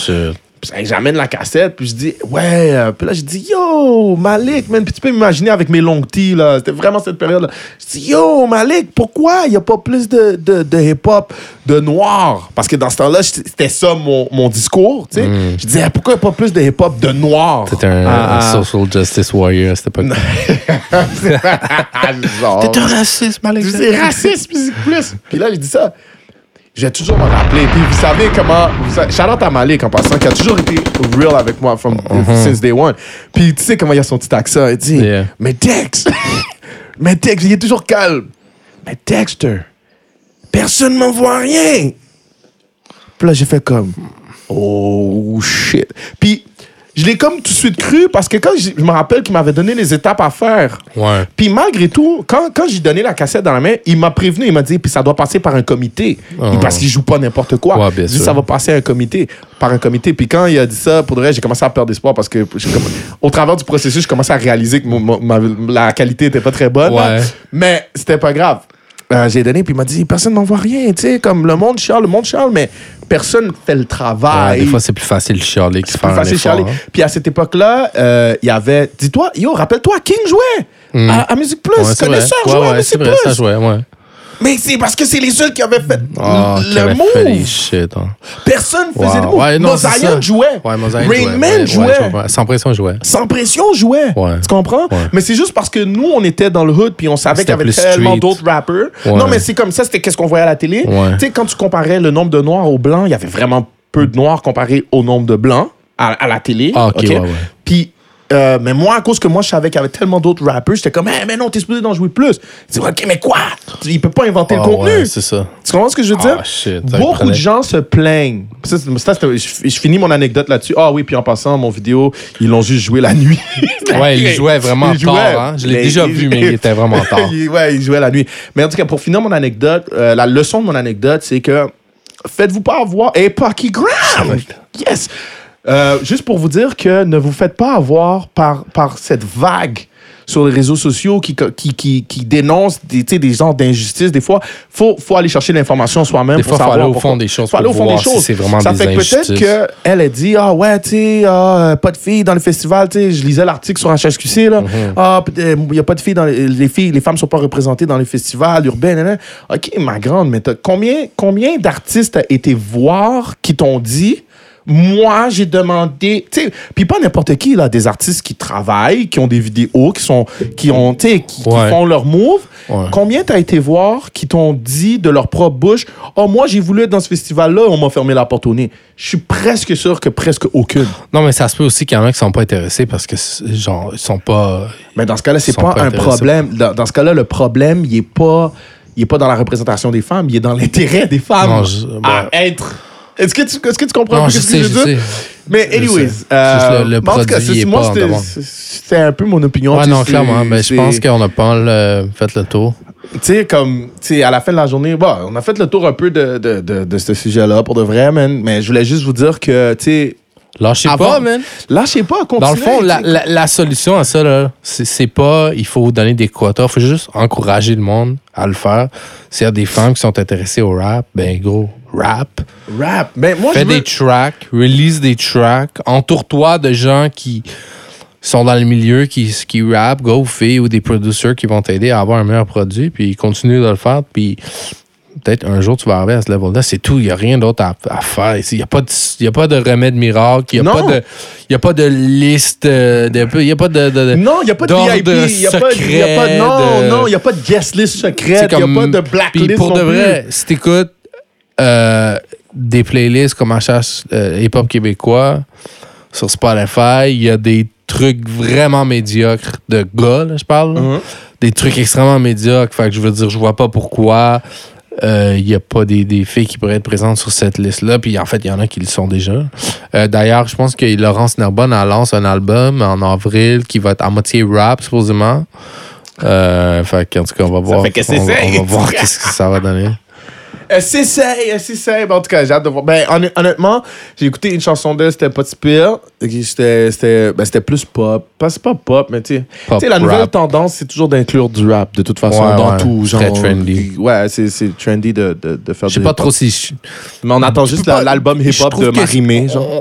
Puis j'amène la cassette, puis je dis, ouais. Puis là, je dis, yo, Malek, man. Puis tu peux m'imaginer avec mes longues tis, là. C'était vraiment cette période-là. Je dis, yo, Malek, pourquoi il n'y a pas plus de hip-hop de noir? Parce que dans ce temps-là, c'était ça mon discours, tu sais. Je disais, pourquoi il n'y a pas plus de hip-hop de noir? C'était un social justice warrior à cette époque. T'es un raciste, Malek. Je dis, raciste, MusiquePlus. Puis là, je dis ça. Je vais toujours me rappeler. Puis vous savez comment... Shout-out à Malek, en passant, qui a toujours été real avec moi since day one. Puis tu sais comment il y a son petit accent. Il dit, mais Dex, il est toujours calme. Mais Dexter, personne ne m'envoie rien. Puis là, j'ai fait comme, oh shit. Puis je l'ai comme tout de suite cru parce que quand je me rappelle qu'il m'avait donné les étapes à faire. Ouais. Puis malgré tout, quand j'ai donné la cassette dans la main, il m'a prévenu, il m'a dit, puis ça doit passer par un comité. Parce qu'il joue pas n'importe quoi. Ouais, bien sûr. Il dit, ça va passer par un comité. Puis quand il a dit ça, pour de vrai, j'ai commencé à perdre d'espoir parce que au travers du processus, je commençais à réaliser que la qualité était pas très bonne. Ouais. Mais c'était pas grave. J'ai donné, puis il m'a dit, personne m'envoie rien, tu sais, comme le monde chiale, mais personne fait le travail. Ouais, des fois, c'est plus facile de chialer que de faire un effort. Puis à cette époque-là, il y avait, dis-toi, yo, rappelle-toi, King jouait à MusiquePlus, connaisseur jouait à MusiquePlus. Ouais, c'est vrai, ça jouait, ouais. Mais c'est parce que c'est les seuls qui avaient fait le move. Shit, hein. Personne faisait le move. Ouais, Mozaïen jouait. Rainman jouait. Sans pression jouait. Ouais. Tu comprends? Ouais. Mais c'est juste parce que nous, on était dans le hood puis on savait qu'il y avait tellement d'autres rappers. Ouais. Non, mais c'est comme ça, c'était qu'est-ce qu'on voyait à la télé. Ouais. Tu sais, quand tu comparais le nombre de noirs aux blancs, il y avait vraiment peu de noirs comparé au nombre de blancs à la télé. Ah, OK, ouais. Puis... mais moi, à cause que moi, je savais qu'il y avait tellement d'autres rappers, j'étais comme, mais non, t'es supposé d'en jouer plus. Je dis, OK, mais quoi? Il peut pas inventer le contenu. Ouais, c'est ça. Tu comprends ce que je veux dire? Shit, beaucoup de gens se plaignent. Je finis mon anecdote là-dessus. Oui, puis en passant, mon vidéo, ils l'ont juste joué la nuit. Ouais, ils jouaient vraiment tard. Hein? Je l'ai déjà vu, mais il était vraiment tard. Ouais, ils jouaient la nuit. Mais en tout cas, pour finir mon anecdote, la leçon de mon anecdote, c'est que faites-vous pas avoir Pocky Graham. Yes! Juste pour vous dire que ne vous faites pas avoir par cette vague sur les réseaux sociaux qui dénoncent des genres d'injustices. Des fois, faut aller chercher l'information soi-même des pour fois, savoir. Faut aller au fond des choses. Si c'est vraiment ça des injustices. Ça fait peut-être qu'elle a dit ah ouais, tu sais, pas de filles dans le festival. Tu sais, je lisais l'article sur HHQC là. Ah, il y a pas de filles dans les filles, les femmes sont pas représentées dans les festivals urbains. Ok, ma grande, mais combien d'artistes t'as été voir qui t'ont dit moi, j'ai demandé, tu sais, puis pas n'importe qui là, des artistes qui travaillent, qui ont des vidéos, qui font leur move. Ouais. Combien t'as été voir qui t'ont dit de leur propre bouche, oh moi j'ai voulu être dans ce festival-là, on m'a fermé la porte au nez. Je suis presque sûr que presque aucune. Non, mais ça se peut aussi qu'il y en a qui sont pas intéressés parce que genre ils sont pas. Mais dans ce cas-là, c'est pas un problème. Dans ce cas-là, le problème il est pas dans la représentation des femmes, il est dans l'intérêt des femmes à être. Est-ce que tu comprends ce que je veux dire? Mais anyways, le produit est pas en demande. C'était un peu mon opinion. Ouais, non, clairement, mais je pense qu'on a pas fait le tour. Tu sais, à la fin de la journée, bah, on a fait le tour un peu de ce sujet-là, pour de vrai, man. Mais je voulais juste vous dire que, tu sais... Lâchez pas, continuez. Dans le fond, la solution à ça, là, c'est pas il faut donner des quotas, il faut juste encourager le monde à le faire. S'il y a des femmes qui sont intéressées au rap, ben gros, rap. Ben, moi, fais des tracks, release des tracks, entoure-toi de gens qui sont dans le milieu, qui rap, go filles, ou des producers qui vont t'aider à avoir un meilleur produit, puis continue de le faire, puis... Peut-être un jour, tu vas arriver à ce level-là. C'est tout. Il n'y a rien d'autre à faire. Il n'y a pas de remède miracle. Il n'y a pas de liste. Non, il n'y a pas de VIP. Il n'y a pas de guest list secrète. Il n'y a pas de blacklist. Pour de vrai, si tu écoutes des playlists comme HH hip-hop québécois sur Spotify, il y a des trucs vraiment médiocres de gars, là, je parle. Mm-hmm. Des trucs extrêmement médiocres. Fait que je veux dire, je vois pas pourquoi... Il n'y a pas des filles qui pourraient être présentes sur cette liste-là. Puis en fait, il y en a qui le sont déjà. D'ailleurs, je pense que Laurence Nerbonne lance un album en avril qui va être à moitié rap, supposément. Fait qu'en tout cas, on va voir. On va voir qu'est-ce que ça va donner. C'est ça. En tout cas, j'ai hâte de voir. Ben, honnêtement, j'ai écouté une chanson d'elle, c'était pas si pire. C'était plus pop. C'est pas pop, mais tu sais, la nouvelle tendance, c'est toujours d'inclure du rap, de toute façon, tout. Genre, très trendy. Ouais, c'est trendy de faire du hip-hop. Je sais pas trop si... Mais on attend juste l'album hip-hop de Marie-Mé, genre.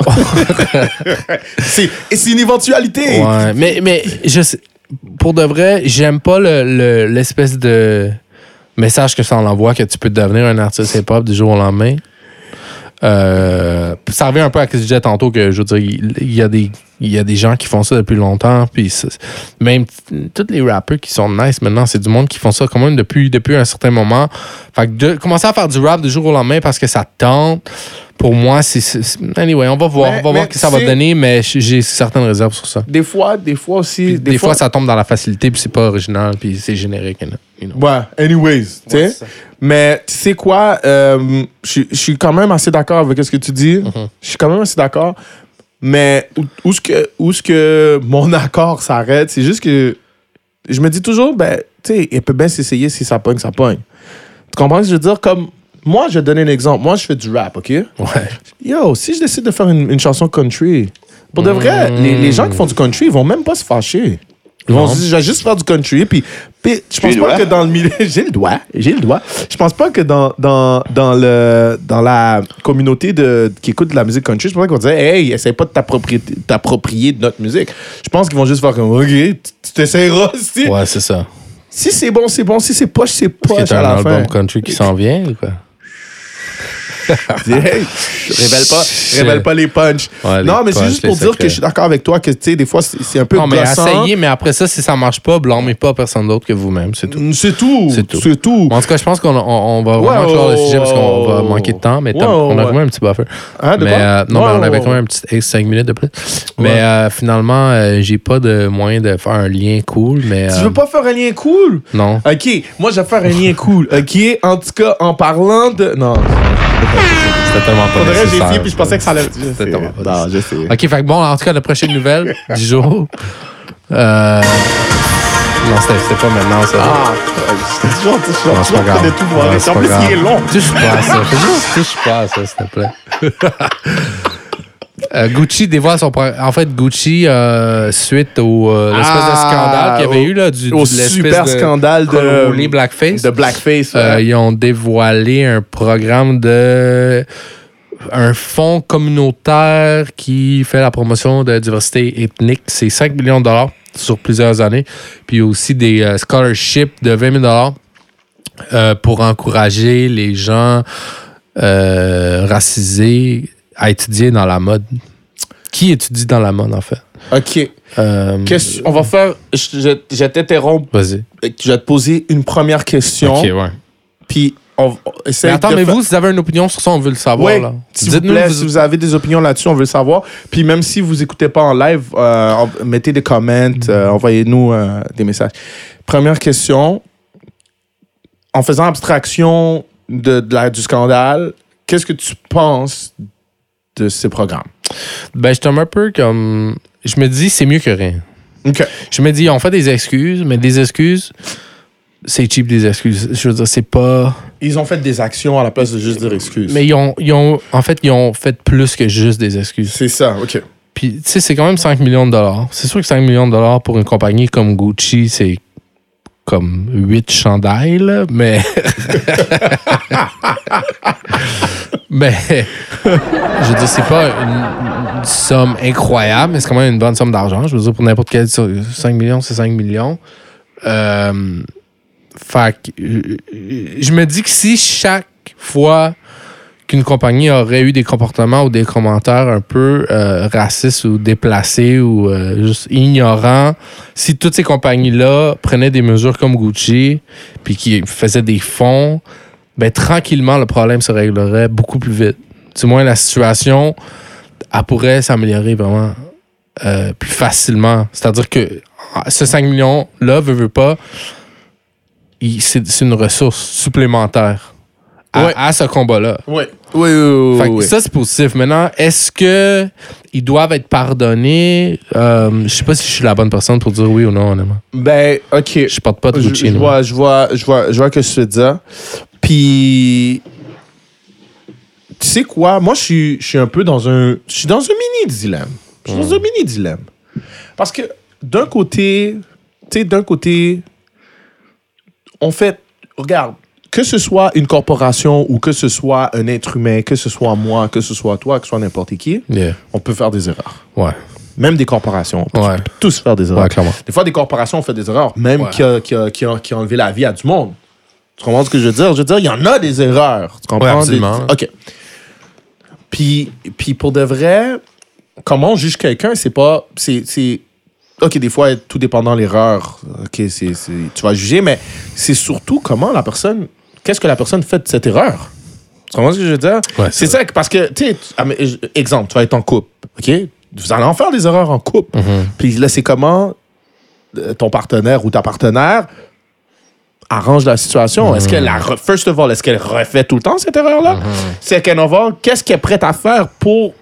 C'est une éventualité. Ouais, mais je sais, pour de vrai, j'aime pas l'espèce de... message que ça en envoie que tu peux devenir un artiste hip-hop du jour au lendemain. Ça revient un peu à ce que je disais tantôt, que je veux dire, il y a des gens qui font ça depuis longtemps, puis même tous les rappeurs qui sont nice maintenant, c'est du monde qui font ça quand même depuis un certain moment. Fait que commencer à faire du rap du jour au lendemain parce que ça tente, pour moi, c'est... Anyway, on va voir ce que ça va donner, mais j'ai certaines réserves sur ça. Des fois aussi... Puis des fois, ça tombe dans la facilité, puis c'est pas original, puis c'est générique. You know. Ouais, anyways, tu sais. Mais tu sais quoi, je suis quand même assez d'accord avec ce que tu dis. Mm-hmm. Je suis quand même assez d'accord. Mais où est-ce que mon accord s'arrête? C'est juste que je me dis toujours, ben, tu sais, il peut bien s'essayer, si ça pogne, ça pogne. Tu comprends ce que je veux dire? Comme, moi, je vais donner un exemple. Moi, je fais du rap, OK? Ouais. Yo, si je décide de faire une chanson country, pour de vrai, les gens qui font du country, ils vont même pas se fâcher. Ils vont se dire, je vais juste faire du country, puis je pense pas que dans le milieu... J'ai le doigt. Je pense pas que dans la communauté qui écoute de la musique country, je pense pas qu'on disait, hey, essaye pas de t'approprier de notre musique. Je pense qu'ils vont juste faire comme, OK, tu t'essayeras aussi. Ouais, c'est ça. Si c'est bon, c'est bon. Si c'est poche, c'est poche. Est-ce que t'as un album country qui s'en vient ou quoi? Révèle pas les punchs. Ouais, non, mais c'est juste pour dire que je suis d'accord avec toi que, tu sais, des fois, c'est un peu gossant. Non, mais essayez, mais après ça, si ça marche pas, blâmez pas personne d'autre que vous-même. C'est tout. En tout cas, je pense qu'on va vraiment clore le sujet parce qu'on va manquer de temps, mais on a quand même un petit buffer. Hein, de mais on avait quand même un petit 5 minutes de plus. Ouais. Mais finalement, j'ai pas de moyen de faire un lien cool, mais... Tu veux pas faire un lien cool? Non. OK, moi, je vais faire un lien cool. OK, en tout cas, en parlant de... Non... C'était tellement pas nécessaire. J'ai essayé puis je pensais que ça allait... C'était tellement pas nécessaire. OK, fait que bon, en tout cas, la prochaine nouvelle du jour... Non, c'était pas maintenant, ça. Ah, j'étais toujours en train de tout voir. En plus, il est long. Touche pas à ça. Touche pas à ça, s'il te plaît. Gucci dévoile son programme. En fait, Gucci, suite au l'espèce de scandale qu'il y avait eu, là, au super scandale de Blackface. De Blackface, ouais. Ils ont dévoilé un programme de. Un fonds communautaire qui fait la promotion de la diversité ethnique. C'est 5 millions de dollars sur plusieurs années. Puis aussi des scholarships de 20 000 dollars pour encourager les gens racisés à étudier dans la mode. Qui étudie dans la mode, en fait? OK. On va faire... Je t'interromps. Vas-y. Je vais te poser une première question. OK, ouais. Puis... Mais attends, mais vous, si vous avez une opinion sur ça, on veut le savoir. Oui, là. S'il vous plaît, si vous avez des opinions là-dessus, on veut le savoir. Puis même si vous n'écoutez pas en live, mettez des comments, envoyez-nous des messages. Première question, en faisant abstraction du scandale, qu'est-ce que tu penses de ces programmes? Ben, je tombe un peu comme... Je me dis, c'est mieux que rien. Okay. Je me dis, on fait des excuses, mais des excuses... C'est cheap des excuses. Je veux dire, c'est pas... Ils ont fait des actions à la place de juste des excuses. Mais ils ont fait plus que juste des excuses. C'est ça, OK. Puis, tu sais, c'est quand même 5 millions de dollars. C'est sûr que 5 millions de dollars pour une compagnie comme Gucci, c'est comme 8 chandails, là, mais... mais, je veux dire, c'est pas une somme incroyable, mais c'est quand même une bonne somme d'argent. Je veux dire, pour n'importe quel... 5 millions, c'est 5 millions. Fait que je me dis que si chaque fois qu'une compagnie aurait eu des comportements ou des commentaires un peu racistes ou déplacés ou juste ignorants, si toutes ces compagnies-là prenaient des mesures comme Gucci puis qui faisaient des fonds, ben tranquillement, le problème se réglerait beaucoup plus vite. Du moins, la situation, elle pourrait s'améliorer vraiment plus facilement. C'est-à-dire que ce 5 millions-là, veut pas... C'est une ressource supplémentaire à ce combat-là. Oui. Fait que ça, c'est positif. Maintenant, est-ce que ils doivent être pardonnés? Je sais pas si je suis la bonne personne pour dire oui ou non, honnêtement. Ben, OK. Je porte pas de Gucci. Je vois que je te dis. Puis, tu sais quoi? Moi, je suis un peu dans un... Je suis dans un mini-dilemme. Parce que, d'un côté... On fait, regarde, que ce soit une corporation ou que ce soit un être humain, que ce soit moi, que ce soit toi, que ce soit n'importe qui, on peut faire des erreurs. Ouais. Même des corporations, on peut tous faire des erreurs. Ouais, clairement. Des fois, des corporations ont fait des erreurs, même qui ont enlevé la vie à du monde. Tu comprends ce que je veux dire? Je veux dire, il y en a des erreurs. Tu comprends? Ouais, absolument. OK. Puis pour de vrai, comment on juge quelqu'un, c'est pas... OK, des fois, tout dépendant de l'erreur, OK, tu vas juger, mais c'est surtout comment la personne... Qu'est-ce que la personne fait de cette erreur? Tu comprends ce que je veux dire? Ouais, c'est ça, parce que, tu sais, exemple, tu vas être en couple, OK? Vous allez en faire des erreurs en couple. Mm-hmm. Puis là, c'est comment ton partenaire ou ta partenaire arrange la situation. Mm-hmm. Est-ce qu'elle first of all, est-ce qu'elle refait tout le temps cette erreur-là? Mm-hmm. Qu'est-ce qu'elle est prête à faire pour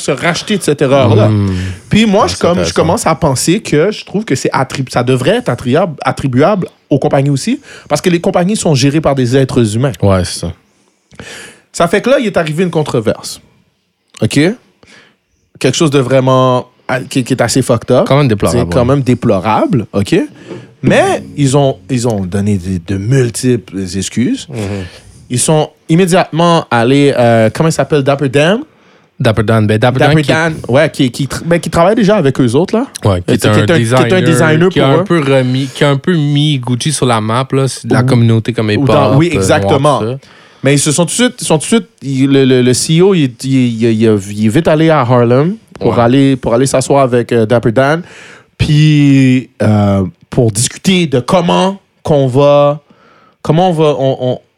se racheter de cette erreur-là. Mmh. Puis moi, je commence à penser que je trouve que ça devrait être attribuable aux compagnies aussi, parce que les compagnies sont gérées par des êtres humains. Ouais, c'est ça. Ça fait que là, il est arrivé une controverse. OK? Quelque chose de vraiment... qui est assez fucked up. Quand même déplorable. C'est quand même déplorable, OK? Mais ils ont donné de multiples excuses. Mmh. Ils sont immédiatement allés... comment il s'appelle? Dapper Dan? Dapper Dan, qui travaille déjà avec eux autres là. Ouais, qui est un designer qui a un peu mis Gucci sur la map là, de la communauté comme époque. Oui, exactement. Mais ils se sont tout de suite le CEO il est vite allé à Harlem pour aller s'asseoir avec Dapper Dan puis pour discuter de comment on va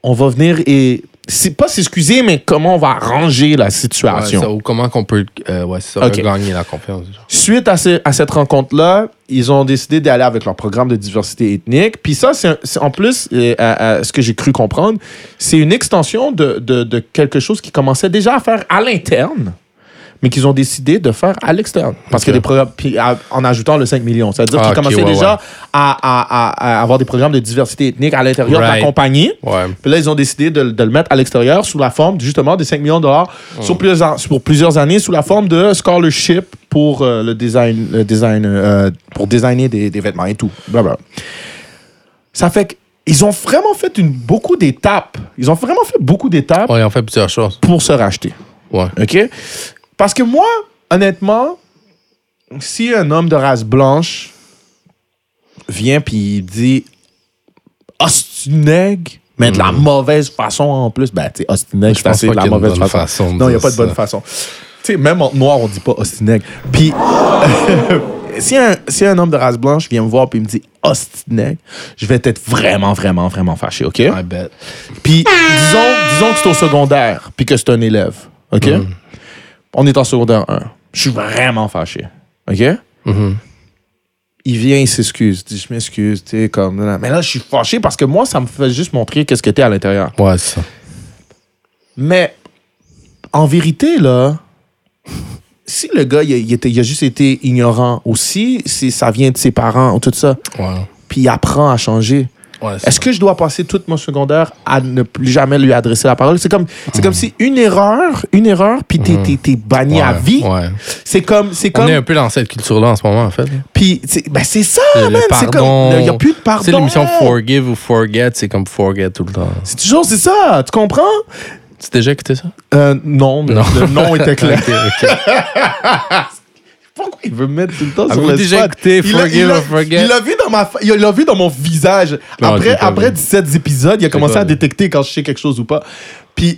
venir et c'est pas s'excuser, mais comment on va arranger la situation. Ou comment qu'on peut gagner la confiance. Suite à cette rencontre-là, ils ont décidé d'aller avec leur programme de diversité ethnique. Puis ça, c'est en plus, ce que j'ai cru comprendre, c'est une extension de quelque chose qui commençait déjà à faire à l'interne, mais qu'ils ont décidé de faire à l'externe. Parce que des programmes, puis en ajoutant le 5 millions. Ça veut dire qu'ils commençaient déjà à avoir des programmes de diversité ethnique à l'intérieur de la compagnie. Ouais. Puis là, ils ont décidé de le mettre à l'extérieur sous la forme, justement, de $5 millions pour plusieurs années, sous la forme de scholarship pour le design, pour designer des vêtements et tout. Blablabla. Ça fait que ils ont vraiment fait beaucoup d'étapes. Ils ont vraiment fait beaucoup d'étapes. Ouais, ils ont fait plusieurs choses. Pour se racheter. Ouais. OK? Parce que moi, honnêtement, si un homme de race blanche vient puis il dit « Hostie nègre », mais de la mauvaise façon en plus, ben, tu sais, hostie nègre, je pense pas de la mauvaise façon. Non, il n'y a pas de bonne façon. Tu sais, même en noir, on dit pas hostie nègre. Puis... Si un homme de race blanche vient me voir et me dit « Hostie nègre », je vais être vraiment, vraiment, vraiment fâché, OK? I bet. Puis disons que c'est au secondaire puis que c'est un élève, OK? Mm-hmm. On est en secondaire 1. Je suis vraiment fâché, OK? Mm-hmm. Il vient, il s'excuse. Il dit « Je m'excuse, tu sais, comme... » Mais là, je suis fâché parce que moi, ça me fait juste montrer qu'est-ce que t'es à l'intérieur. Ouais, c'est ça. Mais en vérité, là... Si le gars, il a juste été ignorant aussi, si ça vient de ses parents ou tout ça, puis il apprend à changer. Ouais, Est-ce que je dois passer toute mon secondaire à ne plus jamais lui adresser la parole? C'est comme si une erreur, puis t'es banni à vie. Ouais. C'est comme... On est un peu dans cette culture-là en ce moment, en fait. Puis c'est ça, man! Le pardon... Il n'y a plus de pardon. C'est l'émission Forgive ou Forget, c'est comme Forget tout le temps. C'est toujours, c'est ça, tu comprends? Tu as déjà écouté ça? Non, mais le nom était clair. Okay. Pourquoi il veut mettre tout le temps sur le déjà spot? Écouté, Forgive or Forget? Il l'a vu dans mon visage. Non, après 17 épisodes, il a commencé à détecter quand je sais quelque chose ou pas. Puis,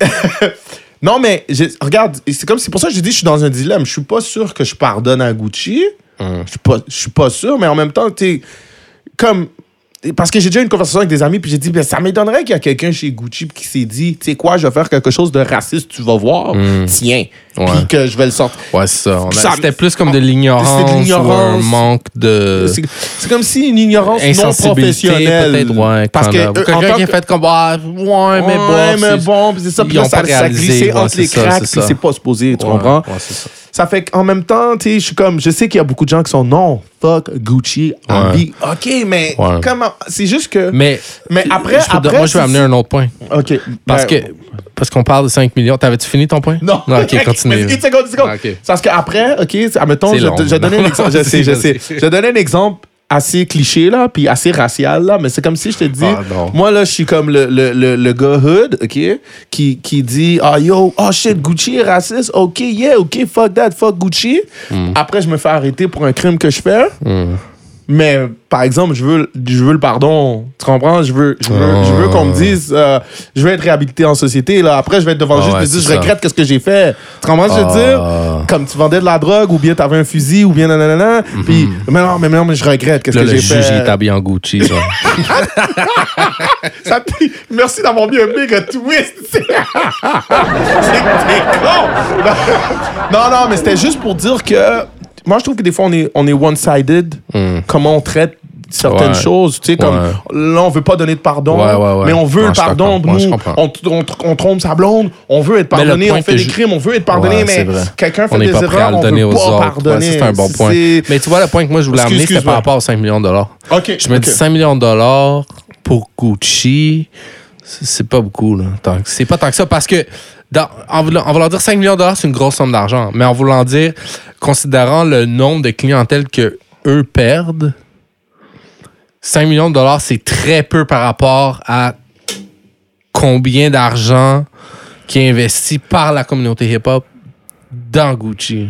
non, mais regarde, c'est pour ça que je dis que je suis dans un dilemme. Je suis pas sûr que je pardonne à Gucci. Je suis pas sûr, mais en même temps, tu sais, comme... Parce que j'ai déjà eu une conversation avec des amis, puis j'ai dit, ça m'étonnerait qu'il y a quelqu'un chez Gucci qui s'est dit, tu sais quoi, je vais faire quelque chose de raciste, tu vas voir, tiens, puis que je vais le sortir. Ouais, c'est ça. C'était plus comme de l'ignorance. C'était de l'ignorance. Ou un manque de. C'est comme si une ignorance non professionnelle. Peut-être, ouais. Parce que. Quelqu'un qui a fait comme, mais bon, puis c'est ça, puis ça glissait entre les cracks, puis c'est pas supposé, tu comprends? Ouais, c'est ça. Ça fait qu'en même temps, tu sais, je suis comme, je sais qu'il y a beaucoup de gens qui sont non, fuck Gucci, Ambi. OK, mais comment? C'est juste que. Mais après moi, je vais amener un autre point. OK. Parce qu'on parle de 5 millions. T'avais-tu fini ton point? Non. Non, OK, continue. Une seconde. Ah, okay. Parce qu'après, OK, admettons, je donnais un exemple. Je sais. Je donnais un exemple assez cliché, là, puis assez racial, là, mais c'est comme si je te dis, moi, là, je suis comme le gars hood, OK, qui dit, shit, Gucci est raciste, OK, yeah, OK, fuck that, fuck Gucci. Après, je me fais arrêter pour un crime que je fais, mais, par exemple, je veux le pardon, tu comprends? Je veux qu'on me dise, je veux être réhabilité en société, là, après, je vais être devant juste me dire, je regrette ce que j'ai fait. Tu comprends ce que je veux dire? Comme tu vendais de la drogue, ou bien t'avais un fusil, ou bien nanana, puis, mais non, je regrette ce que j'ai fait. Le juge, il est habillé en Gucci, genre. Ça. Merci d'avoir mis un méga twist. C'est con! Non, mais c'était juste pour dire que moi, je trouve que des fois, on est one-sided. Comment on traite certaines choses. Tu sais, comme, là, on veut pas donner de pardon, mais on veut le pardon. Nous, on trompe sa blonde, on veut être pardonné, on fait des crimes, on veut être pardonné, mais quelqu'un fait des erreurs, on veut pas pardonner. Ouais, c'est un bon point. Mais tu vois, le point que moi, je voulais amener, c'était par rapport aux 5 millions de dollars. Je me dis 5 millions de dollars pour Gucci, c'est pas beaucoup, là. C'est pas tant que ça, parce que en voulant dire 5 millions de dollars, c'est une grosse somme d'argent. Mais en voulant dire, considérant le nombre de clientèles que eux perdent, 5 millions de dollars, c'est très peu par rapport à combien d'argent qui est investi par la communauté hip-hop dans Gucci.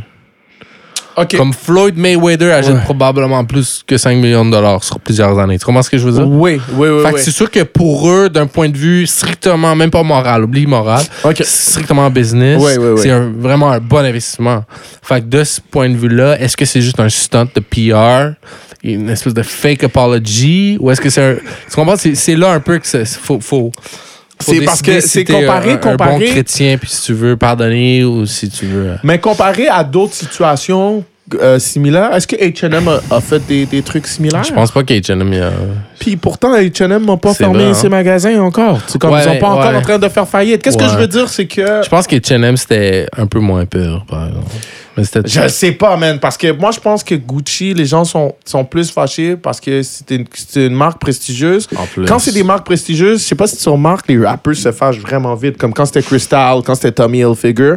Okay. Comme Floyd Mayweather achète probablement plus que 5 millions de dollars sur plusieurs années. Tu comprends ce que je veux dire? Oui. Fait que c'est sûr que pour eux, d'un point de vue strictement, même pas moral, oublie moral, strictement business, c'est vraiment un bon investissement. Fait que de ce point de vue-là, est-ce que c'est juste un stunt de PR, une espèce de fake apology, ou est-ce que c'est un... Tu comprends? C'est là un peu que c'est faut c'est parce que c'est comparé un bon chrétien, puis si tu veux pardonner ou si tu veux. Mais comparé à d'autres situations similaires, est-ce que H&M a fait des trucs similaires? Je pense pas qu'H&M a. Puis pourtant H&M n'a pas fermé ses magasins encore. C'est comme ils sont pas encore en train de faire faillite. Qu'est-ce que je veux dire, c'est que je pense qu'H&M c'était un peu moins pire, par exemple. Je sais pas, man. Parce que moi, je pense que Gucci, les gens sont plus fâchés parce que c'est une marque prestigieuse. En plus. Quand c'est des marques prestigieuses, je sais pas si tu remarques, les rappers se fâchent vraiment vite. Comme quand c'était Cristal, quand c'était Tommy Hilfiger.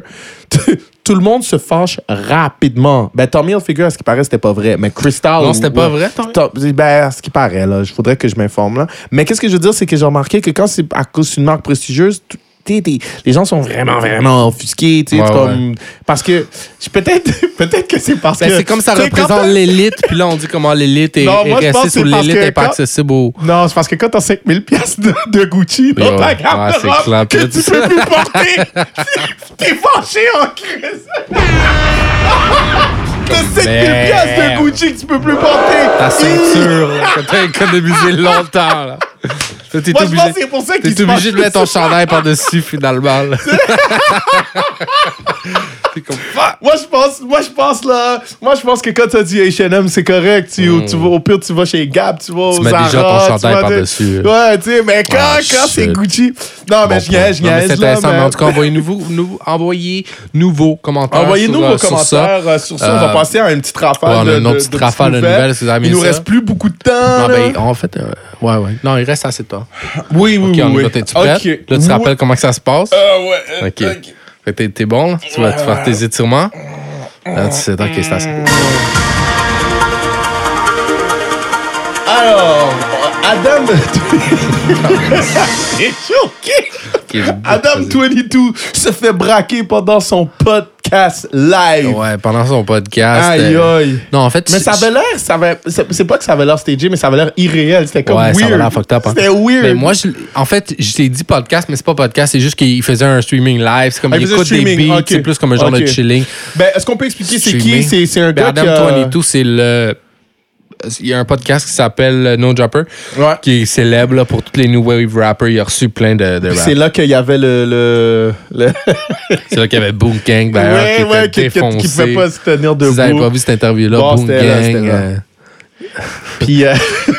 Tout le monde se fâche rapidement. Ben, Tommy Hilfiger, à ce qui paraît, c'était pas vrai. Mais Cristal... Non, c'était pas vrai, Tommy? Ben, à ce qui paraît, là. Il faudrait que je m'informe, là. Mais qu'est-ce que je veux dire, c'est que j'ai remarqué que quand c'est à cause d'une marque prestigieuse... les gens sont vraiment, vraiment offusqués. T'sais, ouais, comme... ouais. Parce que peut-être que c'est parce que... C'est comme ça représente l'élite, puis là, on dit comment l'élite est restée ou l'élite n'est pas accessible au... Non, c'est parce que quand t'as 5000$ de Gucci dans ta garde-robe que tu peux plus porter, t'es fâché en crise. T'as 5000$ de Gucci que tu peux plus porter. Ta ceinture, t'as économisé longtemps, là. Moi, je pense que c'est pour ça qu'ils se fâchent. T'es obligé de mettre ton chandail par-dessus, finalement. Comme... Moi, je pense que quand t'as dit H&M, c'est correct. Tu vas, au pire, tu vas chez Gap, tu vas au Zara. Tu mets déjà ton chandail par-dessus. Ouais, tu sais, mais quand c'est Gucci... Non, mais je niaise, c'est intéressant. Mais en tout cas, envoyez nouveaux commentaires sur ça. On va passer à une petite rafale de nouvelles. Il nous reste plus beaucoup de temps. En fait, ouais. Non, il reste assez de temps. Oui. T'es-tu prête? Là, tu te rappelles comment ça se passe? Ouais. OK. Fait que t'es bon, là? Tu vas faire tes étirements? Là, tu sais, OK, c'est assez. Alors, Adam... T'es choqué! Adam 22 se fait braquer pendant son podcast live. Ouais, pendant son podcast. Aïe. Non, en fait... Mais ça avait l'air... C'est pas que ça avait l'air stagé, mais ça avait l'air irréel. C'était comme weird. Ouais, ça avait l'air fucked up. Hein. C'était weird. Mais moi, en fait, je t'ai dit podcast, mais c'est pas podcast. C'est juste qu'il faisait un streaming live. C'est comme il écoute des beats. Okay. C'est plus comme un genre de chilling. Ben, est-ce qu'on peut expliquer c'est qui? C'est un gars Adam 22, c'est le... Il y a un podcast qui s'appelle No Dropper, qui est célèbre là, pour tous les new wave rappers. Il a reçu plein de rap. C'est là qu'il y avait le... C'est là qu'il y avait Boonk Gang, d'ailleurs, qui était défoncé. Qui ne pouvait pas se tenir debout. Vous n'avez pas vu cette interview-là, Boonk Gang. Puis,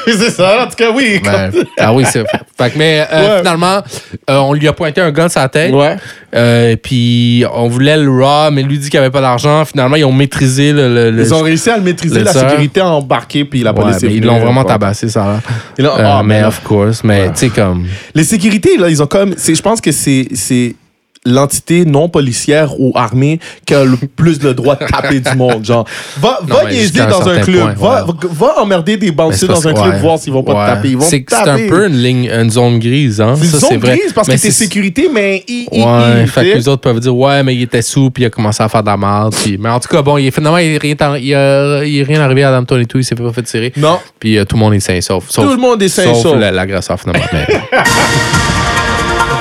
c'est ça, en tout cas, oui. Ben, ah oui, c'est fait. Mais finalement, on lui a pointé un gun sur la tête. Ouais. Puis, on voulait le raw, mais lui dit qu'il n'y avait pas d'argent. Finalement, ils ont maîtrisé le. Ils ont réussi à le maîtriser. La sécurité a embarqué, puis il a pas laissé. Ils l'ont vraiment tabassé, ça. Là. Mais, of course. Mais, tu sais, comme. Les sécurités, là, ils ont comme. Je pense que c'est l'entité non policière ou armée qui a le plus le droit de taper du monde. Genre, va niaiser dans un club. Va emmerder des bouncers dans un club, voir s'ils vont pas te taper. Ils vont te taper. C'est un peu une ligne, une zone grise. Hein? C'est une zone grise parce que t'es sécurité, mais... Fait que les autres peuvent dire, ouais, mais il était sous, puis il a commencé à faire de la merde. Puis... Mais en tout cas, bon, finalement, il n'est rien arrivé à Adam 22, il s'est pas fait tirer. Non. Puis tout le monde est sain sauf. Tout le monde est sain sauf. Sauf l'agresseur, finalement.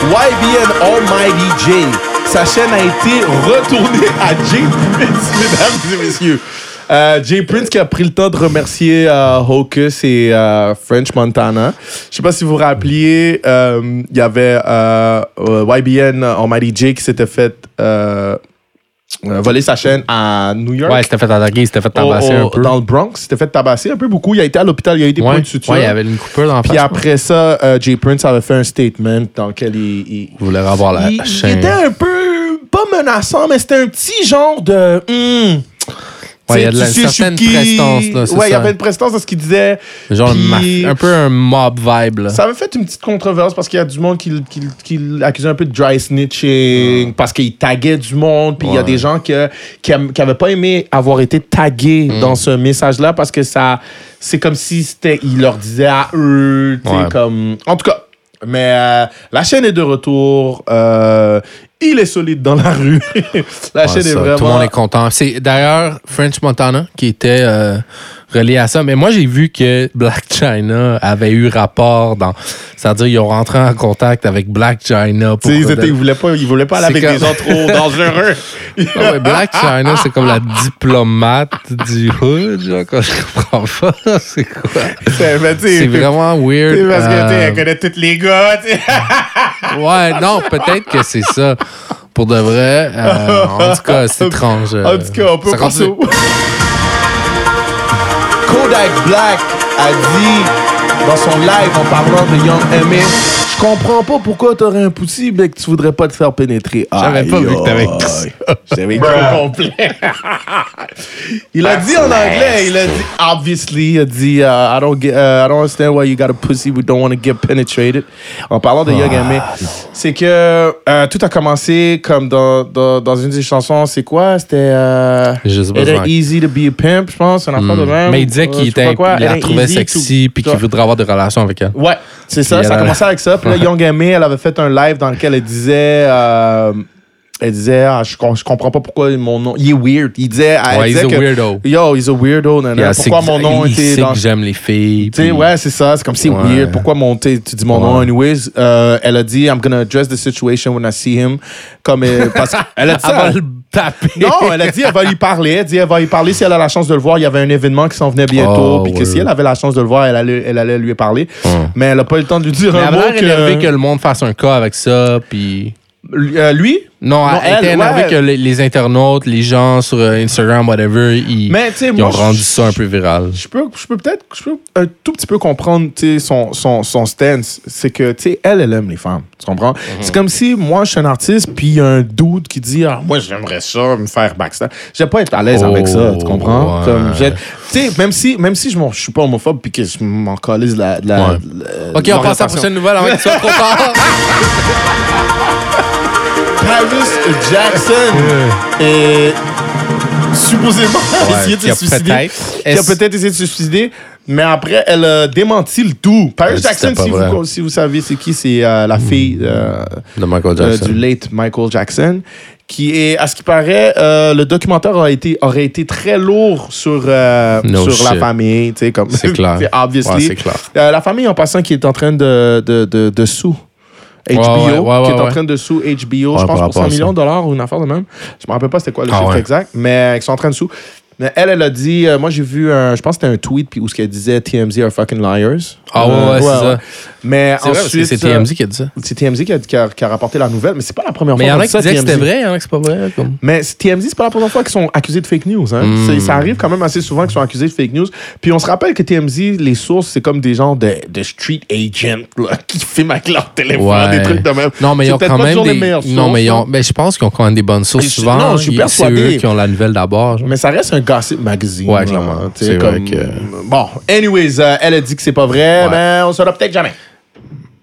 YBN Almighty Jay. Sa chaîne a été retournée à J Prince, mesdames et messieurs. J Prince qui a pris le temps de remercier Hocus et French Montana. Je sais pas si vous vous rappeliez, il y avait YBN Almighty Jay qui s'était fait... voler sa chaîne à New York. Ouais, c'était fait attaquer, il s'était fait tabasser un peu. Dans le Bronx, il s'était fait tabasser un peu beaucoup. Il a été à l'hôpital, il y a eu des points de suture. Ouais, il y avait une coupure dans la face. Puis après ça, J Prince avait fait un statement dans lequel il voulait avoir la chaîne. Il était un peu, pas menaçant, mais c'était un petit genre de... Ouais, il y a une certaine prestance. Là, il y avait une prestance dans ce qu'il disait. Genre puis, un peu un mob vibe. Là. Ça avait fait une petite controverse parce qu'il y a du monde qui l'accusait un peu de dry snitching, parce qu'il taguait du monde. Puis il y a des gens qui n'avaient pas aimé avoir été tagués dans ce message-là parce que ça, c'est comme si c'était, il leur disait à eux. Comme, en tout cas, mais la chaîne est de retour. Il est solide dans la rue. La chaîne est vraiment... Tout le monde est content. C'est d'ailleurs French Montana qui était relié à ça. Mais moi, j'ai vu que Blac Chyna avait eu rapport dans... C'est-à-dire, ils ont rentré en contact avec Blac Chyna. Ils voulaient pas aller avec des gens trop dangereux. Non, mais Blac Chyna, c'est comme la diplomate du hood. Genre, quand je comprends pas, c'est quoi? C'est vraiment weird. C'est parce que elle connaît tous les gars. Ouais, non, peut-être que c'est ça. Pour de vrai, en tout cas, c'est étrange. En tout cas, on peut pas... Kodak Black a dit dans son live en parlant de Young M.A. « Je comprends pas pourquoi t'aurais un poussi mais que tu voudrais pas te faire pénétrer. J'avais pas vu que t'avais tout ça. J'avais tout complet. Il a dit en anglais, il a dit obviously, il a dit I don't understand why you got a pussy, we don't want to get penetrated. En parlant de Young M.A, c'est que tout a commencé comme dans une des chansons, c'est quoi? C'était It ain't easy to be a pimp, je pense, un enfant de même. Mais il disait qu'il la trouvait sexy puis qu'il voudrait avoir des relations avec elle. Ouais, c'est ça, ça a commencé avec ça. Puis là, Young M.A, elle avait fait un live dans lequel elle disait... je comprends pas pourquoi mon nom... Il est weird. Il disait... he's a weirdo. Yo, he's a weirdo. Pourquoi mon nom était... Il sait que j'aime les filles. Puis... Ouais, c'est ça. C'est comme si c'est weird. Pourquoi mon... Tu dis mon nom anyways. Elle a dit, I'm gonna address the situation when I see him. Comme... parce qu'elle a dit ça... Non, elle a dit, elle va lui parler. Elle dit, elle va lui parler si elle a la chance de le voir. Il y avait un événement qui s'en venait bientôt. Puis que si elle avait la chance de le voir, elle allait lui parler. Mais elle a pas eu le temps de lui dire un mot. Elle a l'air que le monde fasse un cas avec ça. Puis... lui? Non, elle était énervée que les internautes, les gens sur Instagram, whatever, ils ont rendu ça un peu viral. Je peux un tout petit peu comprendre son stance. C'est que, tu sais, elle aime les femmes. Tu comprends? Mm-hmm. C'est comme si moi, je suis un artiste, puis il y a un dude qui dit, moi, j'aimerais ça, me faire backstab. Je vais pas être à l'aise avec ça. Tu comprends? Ouais. Tu sais, même si je ne suis pas homophobe, puis que je m'en calise la ouais. OK, on passe à la prochaine nouvelle avant que tu sois trop tard. Paris Jackson est supposément essayé de se suicider. Qui a peut-être essayé de se suicider, mais après, elle a démenti le tout. Paris Jackson, si vous savez c'est qui, c'est la fille du late Michael Jackson, qui est, à ce qui paraît, le documentaire aurait été très lourd sur la famille. Comme, c'est clair. Obviously. Ouais, c'est clair. La famille, en passant, qui est en train de sous. HBO, qui est en train de sous HBO, je pense pour 100 millions de $, ou une affaire de même. Je me rappelle pas c'était quoi le chiffre exact, mais ils sont en train de sous. Mais elle a dit, moi j'ai vu je pense que c'était un tweet où elle disait TMZ are fucking liars. Ça. Mais c'est ensuite. Vrai, c'est TMZ qui a dit ça. C'est TMZ qui a rapporté la nouvelle, mais c'est pas la première fois. Mais il y en a qui disaient que c'était vrai, il y en a qui c'est pas vrai. Comme... Mais TMZ, c'est pas la première fois qu'ils sont accusés de fake news. Hein. Ça arrive quand même assez souvent qu'ils sont accusés de fake news. Puis on se rappelle que TMZ, les sources, c'est comme des gens de street agents là, qui filment avec leur téléphone, des trucs de même. Non, mais ils ont quand même des meilleures sources. Non, mais je pense qu'ils ont quand même des bonnes sources souvent. Non, je suis persuadé. C'est eux qui ont la nouvelle d'abord. Mais ça reste un gossip magazine. Ouais, clairement. C'est comme... vrai que... Bon, anyways, elle a dit que c'est pas vrai, mais on saura peut-être jamais.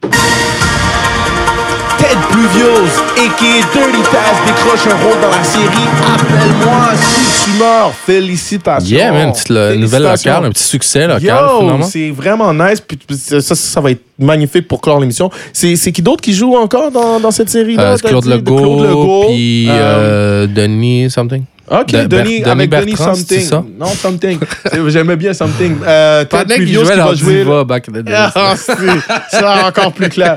Tedy Pluvio, a.k.a. Dirty Taz, décroche un rôle dans la série Appelle-moi si tu meurs. Félicitations. Yeah, man, une nouvelle locale, un petit succès local, finalement. C'est vraiment nice. Puis ça va être magnifique pour clore l'émission. C'est qui d'autre qui joue encore dans cette série-là? Claude Legault, puis Denis something. OK, Denis, avec Denis something. Ça? Non, something. J'aimais bien something. Ted Pluvio qui va jouer... Back in the day. C'est encore plus clair.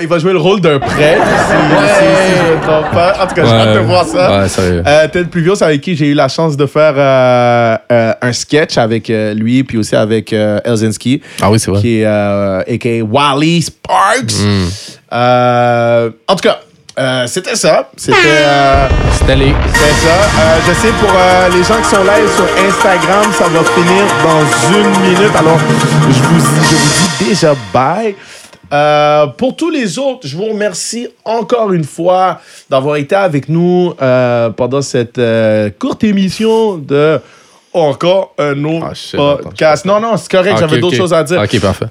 Il va jouer le rôle d'un prêtre, si je ne me trompe pas. En tout cas, j'ai hâte de voir ça. Ouais, sérieux. Tedy Pluvio, c'est avec qui j'ai eu la chance de faire un sketch avec lui, puis aussi avec Elzinski. Ah oui, c'est vrai. Qui est a.k.a. Wally Sparks. En tout cas, c'était ça. C'était ça. Je sais, pour les gens qui sont live sur Instagram, ça va finir dans 1 minute. Alors, je vous dis déjà bye. Pour tous les autres, je vous remercie encore une fois d'avoir été avec nous pendant cette courte émission de encore un autre podcast. Non, c'est correct, j'avais d'autres choses à dire. OK, parfait.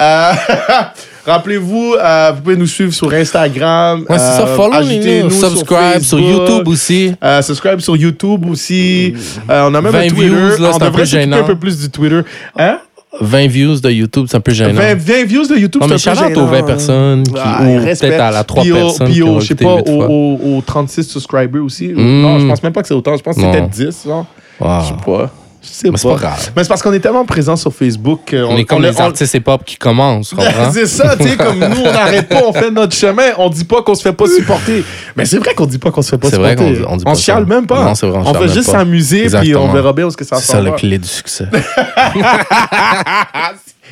Rappelez-vous, vous pouvez nous suivre sur Instagram. Ouais, c'est ça, follow-nous, subscribe sur YouTube aussi. Subscribe sur YouTube aussi. On a même un Twitter. Views, là, on devrait s'occuper un peu plus du Twitter. Hein? 20 views de YouTube, c'est un peu gênant. 20 views de YouTube, c'est un peu gênant. Aux 20 personnes, peut-être à la 3 personnes. Puis je sais pas, aux 36 subscribers aussi. Non, je pense même pas que c'est autant. Je pense que c'est peut-être 10. Genre. Wow. Je sais pas. C'est pas grave. Mais c'est parce qu'on est tellement présents sur Facebook. On est comme les artistes hip-hop qui commencent. C'est ça, tu sais, comme nous, on n'arrête pas, on fait notre chemin, on dit pas qu'on se fait pas supporter. Mais c'est vrai qu'on dit pas qu'on se fait pas supporter. Vrai qu'on dit pas on chiale même pas. Non, c'est vrai, on fait juste s'amuser, puis on verra bien ce que ça sort. C'est ça la clé du succès.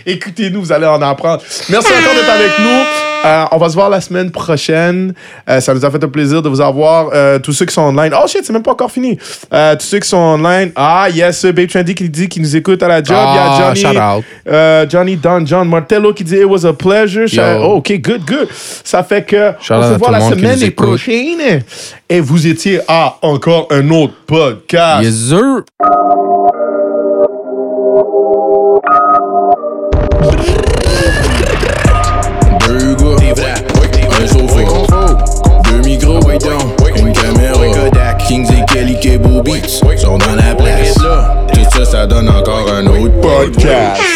Écoutez-nous, vous allez en apprendre. Merci encore d'être avec nous. On va se voir la semaine prochaine. Ça nous a fait un plaisir de vous avoir. Tous ceux qui sont online. Oh shit, c'est même pas encore fini. Tous ceux qui sont online. Ah yes, Babe Trendy qui dit qu'il nous écoute à la job. Ah, il y a Johnny, shout out. Johnny Don John Martello qui dit it was a pleasure. Oh, ok, good, good. Ça fait que shout on se voit la semaine prochaine. Et vous étiez à encore un autre podcast. Yes, sir. Deux gars, des vrais, un chauffeur, deux micros, wait down, une caméra, Kinzley Keli, Kable Beatz, sont dans la place. Tout ça, ça donne encore un autre podcast.